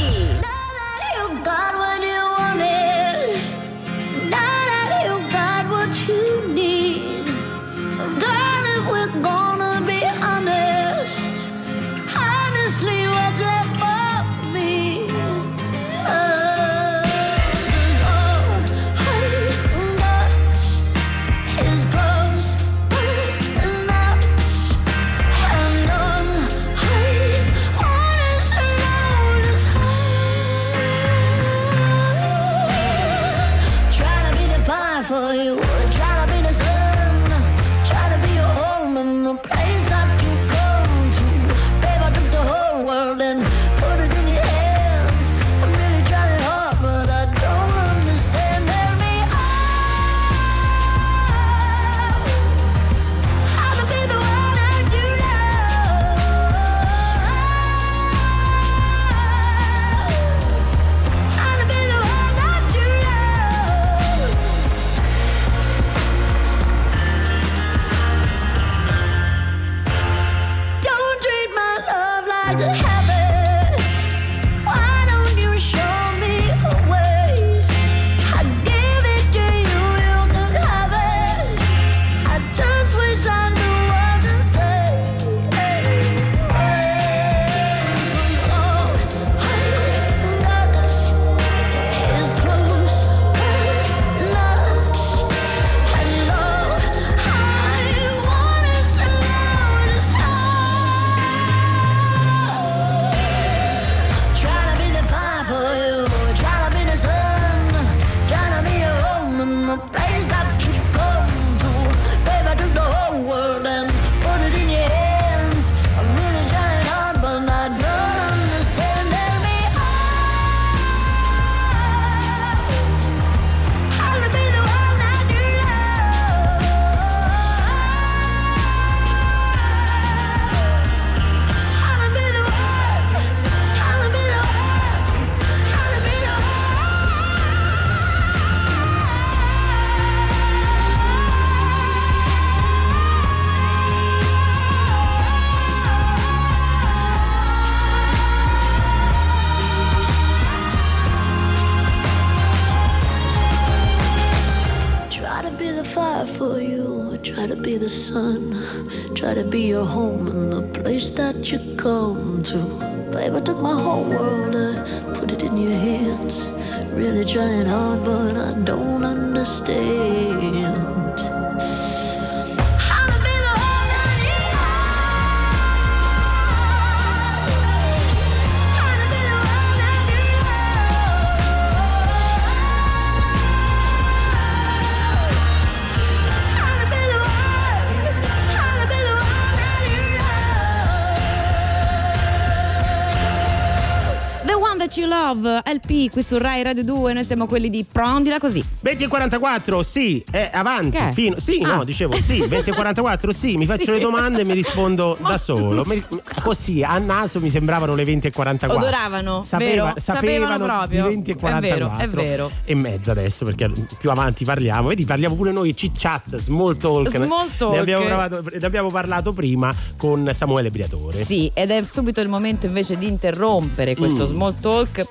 That You Love, L P, qui su Rai Radio due. Noi siamo quelli di Prendila Così. venti e quarantaquattro, sì, è avanti fino, sì, ah. no, dicevo sì, venti e quarantaquattro, sì, mi faccio sì. le domande e mi rispondo da solo. Mi, così, a naso mi sembravano le venti e quarantaquattro. Odoravano, Sapeva, vero, sapevano, sapevano proprio. venti e quarantaquattro. È vero, è vero. E mezza adesso, perché più avanti parliamo. Vedi, parliamo pure noi, chit-chat, small talk. Small talk. Ne abbiamo, provato, ne abbiamo parlato prima con Samuele Briatore. Sì, ed è subito il momento invece di interrompere questo mm. small talk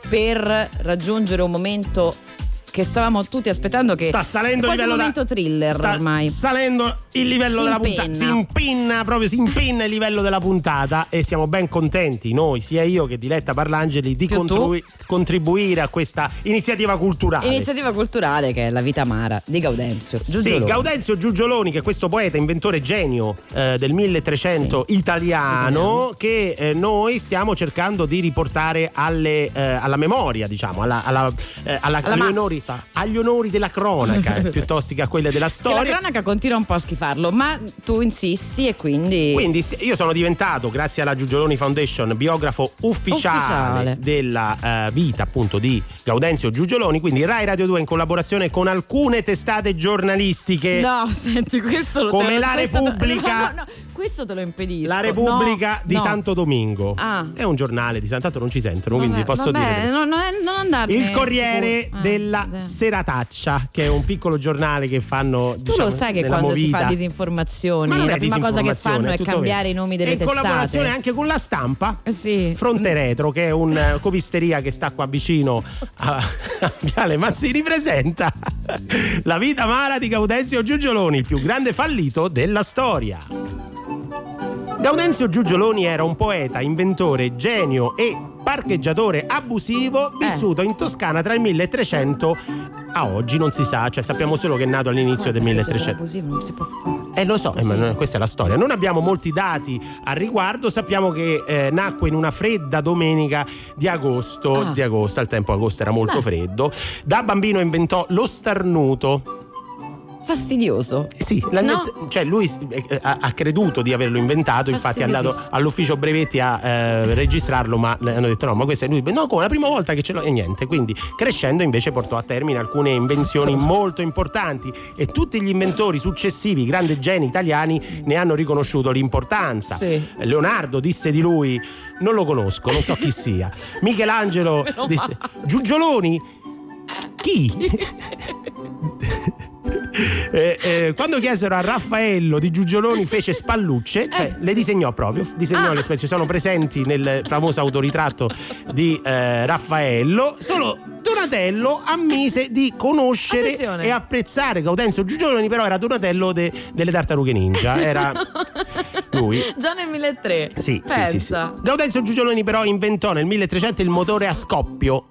per raggiungere un momento che stavamo tutti aspettando, che sta salendo è quasi il livello, un momento da, thriller sta ormai salendo il livello si della impenna. puntata, si impinna proprio, si impinna il livello della puntata, e siamo ben contenti noi, sia io che Diletta Parlangeli, di contribu- contribuire a questa iniziativa culturale iniziativa culturale che è la vita amara di Gaudenzio Giuggioloni. Sì, Gaudenzio Giuggioloni, che è questo poeta, inventore, genio eh, del milletrecento sì. italiano, italiano, che eh, noi stiamo cercando di riportare alle, eh, alla memoria, diciamo, alla, alla, eh, alla, alla agli onori della cronaca piuttosto che a quella della storia. Che la cronaca continua un po' a schifarlo, ma tu insisti, e quindi quindi io sono diventato, grazie alla Giuggioloni Foundation, biografo ufficiale, ufficiale. della uh, vita appunto di Gaudenzio Giuggioloni. Quindi Rai Radio due, in collaborazione con alcune testate giornalistiche, no senti questo lo come te lo, la Repubblica te, no, no, questo te lo impedisco, la Repubblica no, di no. Santo Domingo ah. è un giornale di San... tanto non ci sentono, vabbè, quindi posso vabbè, dire non, non andarne, il Corriere eh. della Serataccia, che è un piccolo giornale che fanno, tu diciamo, lo sai che quando movita. si fa disinformazione la prima cosa che fanno è cambiare vero. i nomi delle e testate, in collaborazione anche con La Stampa, eh sì. Fronte Retro, che è una copisteria che sta qua vicino a, a Viale Mazzini, presenta La vita amara di Gaudenzio Giuggioloni, il più grande fallito della storia. Gaudenzio Giuggioloni era un poeta, inventore, genio e parcheggiatore abusivo, vissuto eh. in Toscana tra il milletrecento a oggi, non si sa, cioè sappiamo solo che è nato all'inizio del milletrecento. Abusivo non si può fare. Eh lo so, eh, ma questa è la storia. Non abbiamo molti dati al riguardo, sappiamo che eh, nacque in una fredda domenica di agosto, ah. di agosto, al tempo agosto era molto Beh. freddo. Da bambino inventò lo starnuto. Fastidioso. Sì, no? Cioè lui ha, ha creduto di averlo inventato, infatti è andato all'ufficio brevetti a eh, registrarlo, ma hanno detto no, ma questo è lui. No, come la prima volta che ce l'ho, e niente. Quindi crescendo invece portò a termine alcune invenzioni molto importanti, e tutti gli inventori successivi, grandi geni italiani, ne hanno riconosciuto l'importanza. Sì. Leonardo disse di lui: non lo conosco, non so chi sia. Michelangelo disse: Giuggioloni? Chi? Eh, eh, quando chiesero a Raffaello di Giuggioloni, fece spallucce, cioè le disegnò proprio, disegnò ah. le specie, sono presenti nel famoso autoritratto di eh, Raffaello. Solo Donatello ammise di conoscere Attenzione. e apprezzare Gaudenzio Giuggioloni, però era Donatello de, delle Tartarughe Ninja, era lui. Già nel mille trecento. Sì, sì, sì, sì. Gaudenzio Giuggioloni però inventò nel milletrecento il motore a scoppio.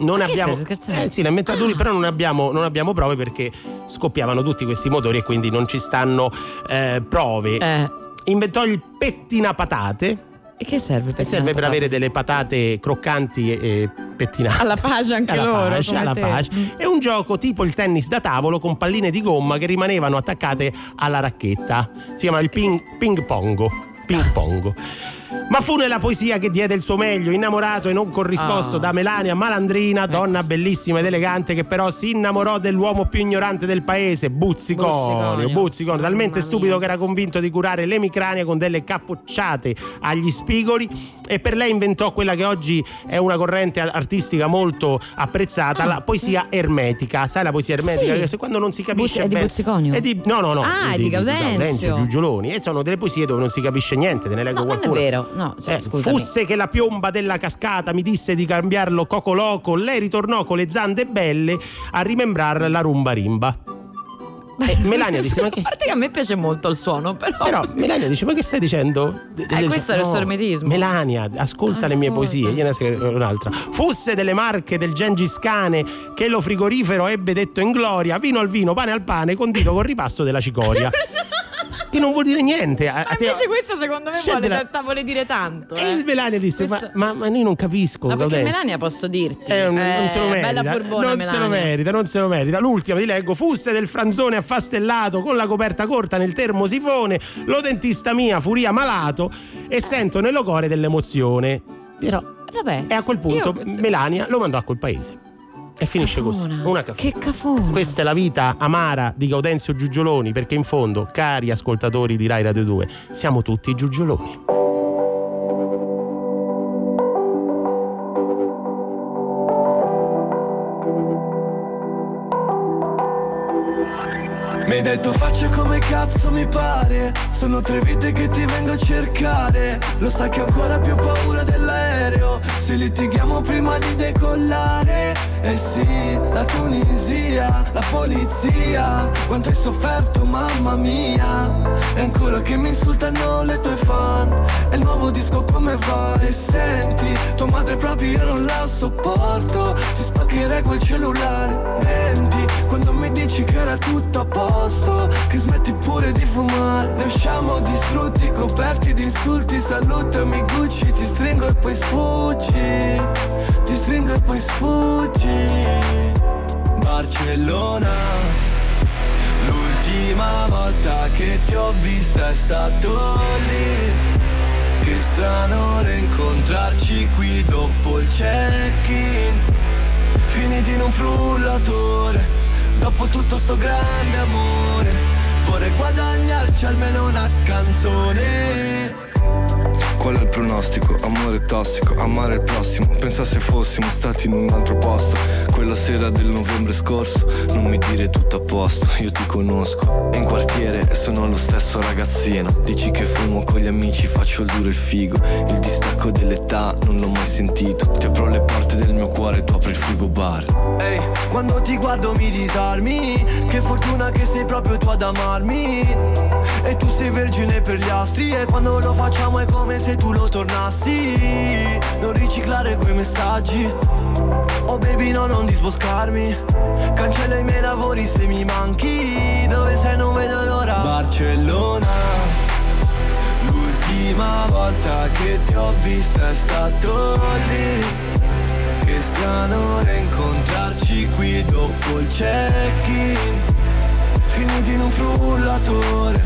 Non Ma abbiamo eh sì, l'ha inventato lui, però non abbiamo, non abbiamo prove, perché scoppiavano tutti questi motori e quindi non ci stanno eh, prove. Eh. Inventò il pettinapatate. E che serve? Che serve per avere delle patate croccanti e pettinate. Alla pace anche alla loro. Pace, alla te. pace. È un gioco tipo il tennis da tavolo con palline di gomma che rimanevano attaccate alla racchetta. Si chiama il ping, ping pongo. Ping pongo. Ma fu nella poesia che diede il suo meglio, innamorato e non corrisposto oh. da Melania Malandrina, donna bellissima ed elegante che però si innamorò dell'uomo più ignorante del paese, Buzzicone. Buzzicone, talmente stupido che era convinto di curare l'emicrania con delle capocciate agli spigoli, e per lei inventò quella che oggi è una corrente artistica molto apprezzata, la poesia ermetica. Sai la poesia ermetica? Sì. Che quando non si capisce... Buzz- è di Buzzicone? È di... No, no, no. Ah, è di, di Gaudenzio. Gaudenzio Giuggioloni. E sono delle poesie dove non si capisce niente, te ne leggo no, qualcuno. Non è vero. No, cioè, eh, fosse che la piomba della cascata mi disse di cambiarlo coco loco, lei ritornò con le zande belle a rimembrare la rumba rimba. Eh, Melania disse: ma che... A parte che a me piace molto il suono, però. Però Melania dice: ma che stai dicendo? De- eh, questo dice, è no, il sormetismo. Melania, ascolta, ascolta le mie poesie. Gliene un'altra. Fosse delle marche del Gengis cane che lo frigorifero ebbe detto in gloria: vino al vino, pane al pane, condito col ripasto della cicoria. Che non vuol dire niente. Ma invece questo secondo me vuole, della... vuole dire tanto. Eh. E il Melania disse: questo... ma, ma, ma io non capisco. Ma perché Melania, posso dirti, eh, non, eh, non se lo merita. Bella furbona, non Melania. se lo merita, non se lo merita. L'ultima ti leggo: fusse del franzone affastellato con la coperta corta nel termosifone, lo dentista mia furia malato e sento nel cuore dell'emozione. Però Vabbè, e a quel punto io... Melania lo mandò a quel paese e finisce cafona. Così una cafona. Che cafona. Questa è la vita amara di Gaudenzio Giuggioloni, perché in fondo, cari ascoltatori di Rai Radio due, siamo tutti Giuggioloni. Mi hai detto faccio come cazzo mi pare, sono tre vite che ti vengo a cercare. Lo sai che ho ancora più paura dell'aereo, se litighiamo prima di decollare. Eh sì, la Tunisia, la polizia, quanto hai sofferto mamma mia. E ancora che mi insultano le tue fan, e il nuovo disco come va? E senti, tua madre proprio io non la sopporto, ti spaccherei quel cellulare. Menti, quando mi dici che era tutto a posto, che smetti pure di fumare. Ne usciamo distrutti, coperti di insulti. Salutami Gucci, ti stringo e poi sfuggi, ti stringo e poi sfuggi. Barcellona, l'ultima volta che ti ho vista è stato lì. Che strano rincontrarci qui dopo il check-in, finiti in un frullatore. Dopo tutto sto grande amore, vorrei guadagnarci almeno una canzone. Qual è il pronostico? Amore tossico, amare il prossimo. Pensa se fossimo stati in un altro posto quella sera del novembre scorso. Non mi dire tutto a posto, io ti conosco. In quartiere sono lo stesso ragazzino. Dici che fumo con gli amici, faccio il duro e il figo. Il distacco dell'età non l'ho mai sentito. Ti apro le porte del mio cuore, tu apri il frigo bar. Ehi, hey, quando ti guardo mi disarmi. Che fortuna che sei proprio tu ad amarmi. E tu sei vergine per gli astri. E quando lo facciamo è come se tu lo tornassi. Non riciclare quei messaggi. Oh baby no, non disboscarmi. Cancella i miei lavori se mi manchi. Dove sei non vedo l'ora. Barcellona, l'ultima volta che ti ho vista è stato lì. Che strano rincontrarci qui dopo il check-in, finiti in un frullatore.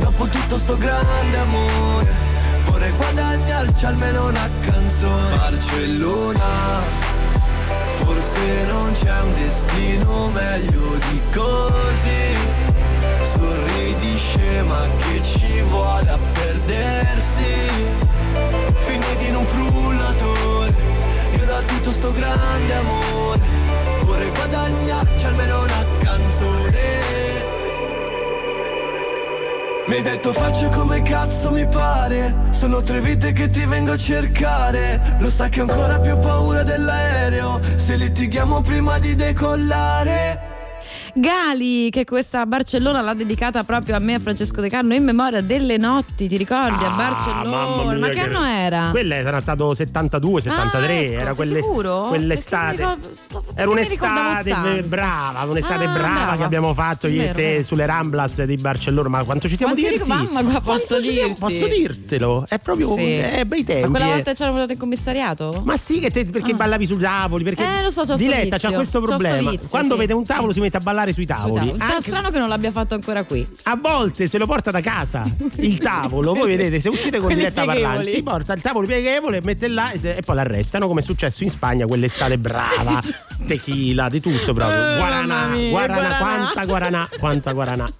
Dopo tutto sto grande amore, vorrei guadagnarci almeno una canzone. Barcellona, forse non c'è un destino meglio di così. Sorridi scema che ci vuole a perdersi, finiti in un frullatore. Io da tutto sto grande amore, vorrei guadagnarci almeno una canzone. Mi hai detto faccio come cazzo mi pare, sono tre vite che ti vengo a cercare. Lo sai che ho ancora più paura dell'aereo, se litighiamo prima di decollare. Gali, che questa Barcellona l'ha dedicata proprio a me, a Francesco De Carlo, in memoria delle notti, ti ricordi? Ah, a Barcellona, mia, ma che anno era? Quella era stato settantadue settantatre, ah, ecco, era quelle, sicuro? Quell'estate ricordo, era un'estate brava, un'estate ah, brava, brava che abbiamo fatto io e te sulle Ramblas di Barcellona. Ma quanto ci siamo dirti? Mamma, qua posso dirti? Posso dirtelo? È proprio sì. È bei tempi. Ma quella volta c'era portato in commissariato? Ma sì, che te, perché ah. ballavi sui tavoli, perché eh, lo so, c'ho Diletta c'ha questo problema. Vizio, quando sì, vede un tavolo sì. si mette a ballare sui tavoli, sui tavoli. Anche... strano che non l'abbia fatto ancora qui. A volte se lo porta da casa il tavolo. Voi vedete, se uscite con Diletta Parlangeli si porta il tavolo pieghevole, mette là e poi l'arrestano, come è successo in Spagna quell'estate brava. Tequila, di tutto proprio. Guaranà, mia, guaranà, guaranà, quanta guaranà, quanta guaranà.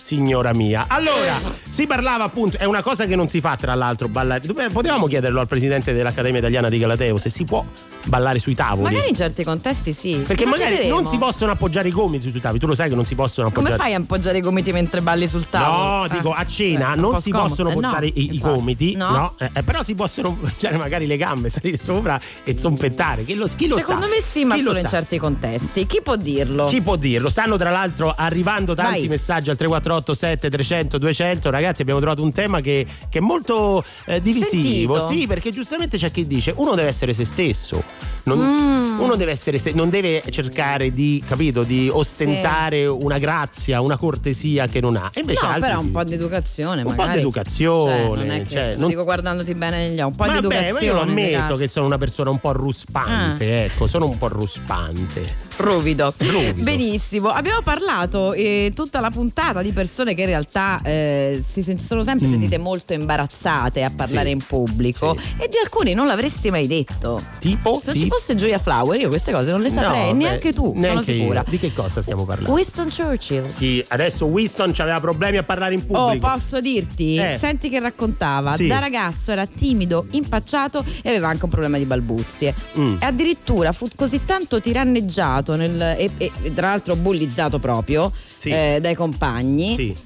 Signora mia. Allora, si parlava appunto, è una cosa che non si fa tra l'altro ballare. Potevamo chiederlo al presidente dell'Accademia Italiana di Galateo se si può ballare sui tavoli. Magari in certi contesti sì. Perché ma magari chiederemo. Non si possono appoggiare i gomiti sui tavoli. Tu lo sai che non si possono appoggiare. Come fai a appoggiare i gomiti mentre balli sul tavolo? No, dico a cena eh, non si possono appoggiare eh, no, i, i gomiti, no, no eh, però si possono appoggiare magari le gambe, salire sopra e zompettare. Chi lo, chi lo Secondo sa? me sì, ma chi solo in certi contesti. Chi può dirlo? Chi può dirlo? Stanno tra l'altro arrivando tanti Vai. messaggi al tre quattro otto sette trecento duecento. Ragazzi, abbiamo trovato un tema che, che è molto eh, divisivo. Sentito. Sì, perché giustamente c'è chi dice uno deve essere se stesso. Non, mm. Uno deve essere se, non deve cercare di, capito, di ostentare sì. una grazia, una cortesia che non ha. E invece no, però sì. un po' di educazione, un po' di educazione. Cioè, non è che, cioè, non... lo dico guardandoti bene negli occhi. Un po' ma di educazione. Beh, ma io lo ammetto che sono una persona un po' ruspante, ah. ecco, sono un po' ruspante. ruvido. ruvido. Benissimo, abbiamo parlato eh, tutta la puntata di persone che in realtà eh, si sent- sono sempre mm. sentite molto imbarazzate a parlare sì. in pubblico sì. e di alcuni non l'avresti mai detto. Tipo? Se non tipo? ci fosse Gioia Flower io queste cose non le saprei, no, neanche beh, tu, neanche sono sicura. Io. Di che cosa stiamo parlando? Winston Churchill. Sì, adesso Winston aveva problemi a parlare in pubblico. Oh, posso dirti? Eh. Senti che raccontava. Sì. Da ragazzo era timido, impacciato e aveva anche un problema di balbuzie. Mm. E addirittura fu così tanto tiranneggiato nel, e, e tra l'altro bullizzato proprio sì. eh, dai compagni. Sì.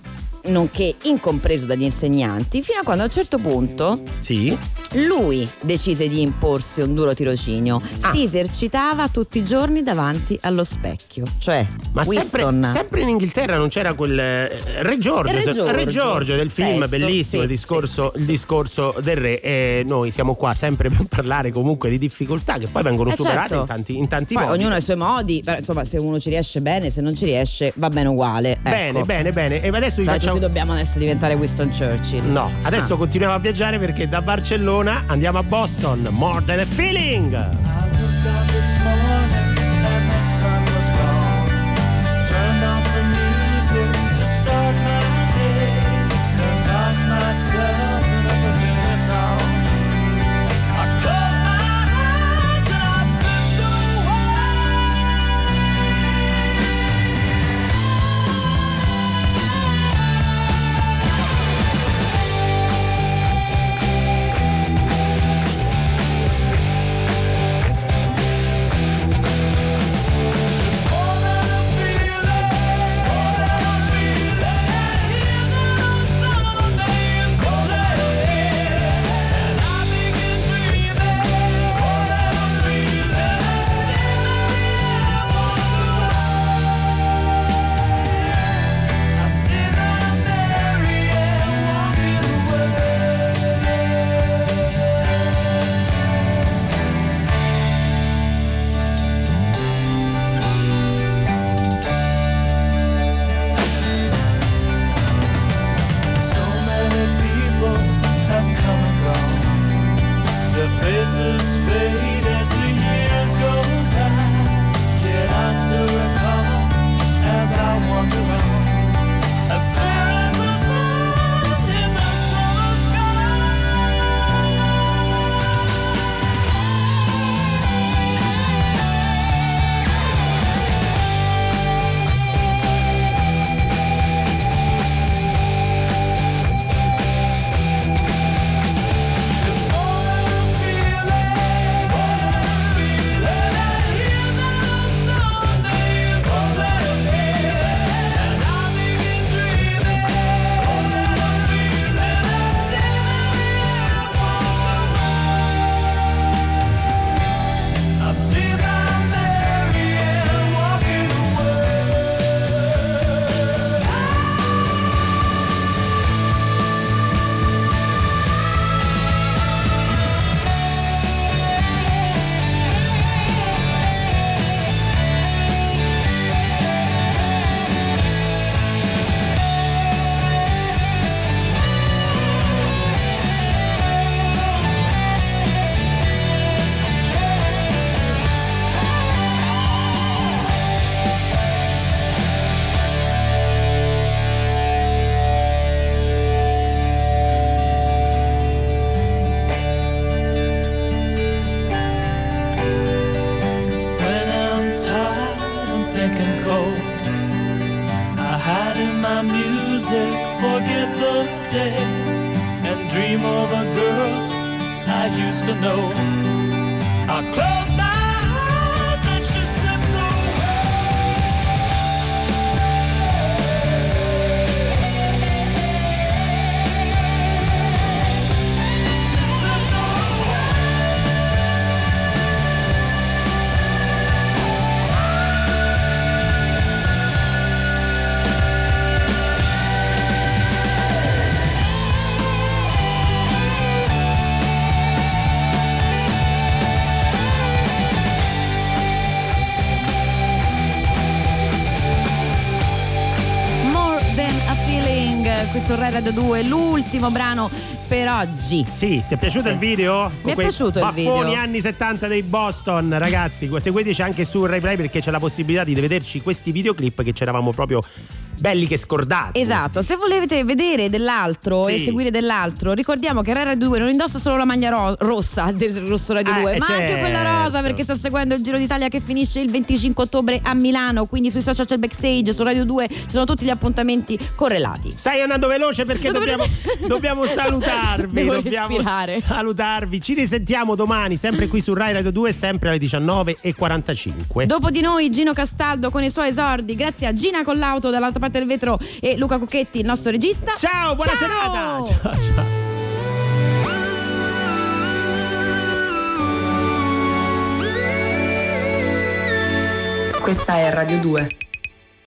Nonché incompreso dagli insegnanti, fino a quando a un certo punto sì. lui decise di imporsi un duro tirocinio. Ah. Si esercitava tutti i giorni davanti allo specchio. Cioè, ma Winston. Sempre, sempre in Inghilterra non c'era quel eh, Re Giorgio, Re Giorgio, Re Giorgio del film Sesto, bellissimo sì, il, discorso, sì, sì, il discorso del re. E noi siamo qua sempre per parlare comunque di difficoltà che poi vengono eh superate certo. in tanti, in tanti poi modi. Ognuno ha i suoi modi, però, insomma, se uno ci riesce bene, se non ci riesce va bene uguale. Ecco. Bene, bene, bene. E adesso vi facciamo. Dobbiamo adesso diventare Winston Churchill. No, adesso ah. continuiamo a viaggiare perché da Barcellona andiamo a Boston. More Than a Feeling. I looked out this morning and the sun was gone. Turned on some music to start my day. And lost myself in a familiar song. I closed my eyes and I slipped away. qui su Rai Radio due, l'ultimo brano per oggi. Sì, ti è piaciuto sì. il video? Mi è piaciuto il video. Baffoni anni settanta dei Boston, ragazzi, seguiteci anche su Rai Play perché c'è la possibilità di vederci questi videoclip che c'eravamo proprio belli che scordati. Esatto, se volete vedere dell'altro sì. e seguire dell'altro, ricordiamo che Rai Radio due non indossa solo la maglia ro- rossa del Rosso Radio eh, due, ma certo. anche quella rosa, perché sta seguendo il Giro d'Italia che finisce il venticinque ottobre a Milano, quindi sui social c'è il backstage, su Radio due ci sono tutti gli appuntamenti correlati. Stai andando veloce perché dobbiamo, dobbiamo salutarvi, dobbiamo respirare. salutarvi. Ci risentiamo domani sempre qui su Rai Radio due, sempre alle diciannove e quarantacinque. Dopo di noi Gino Castaldo con i suoi esordi, grazie a Gina Collauto dall'altra parte del vetro e Luca Cucchetti, il nostro regista. Ciao, buona ciao. serata. Ciao, ciao. Questa è Radio due.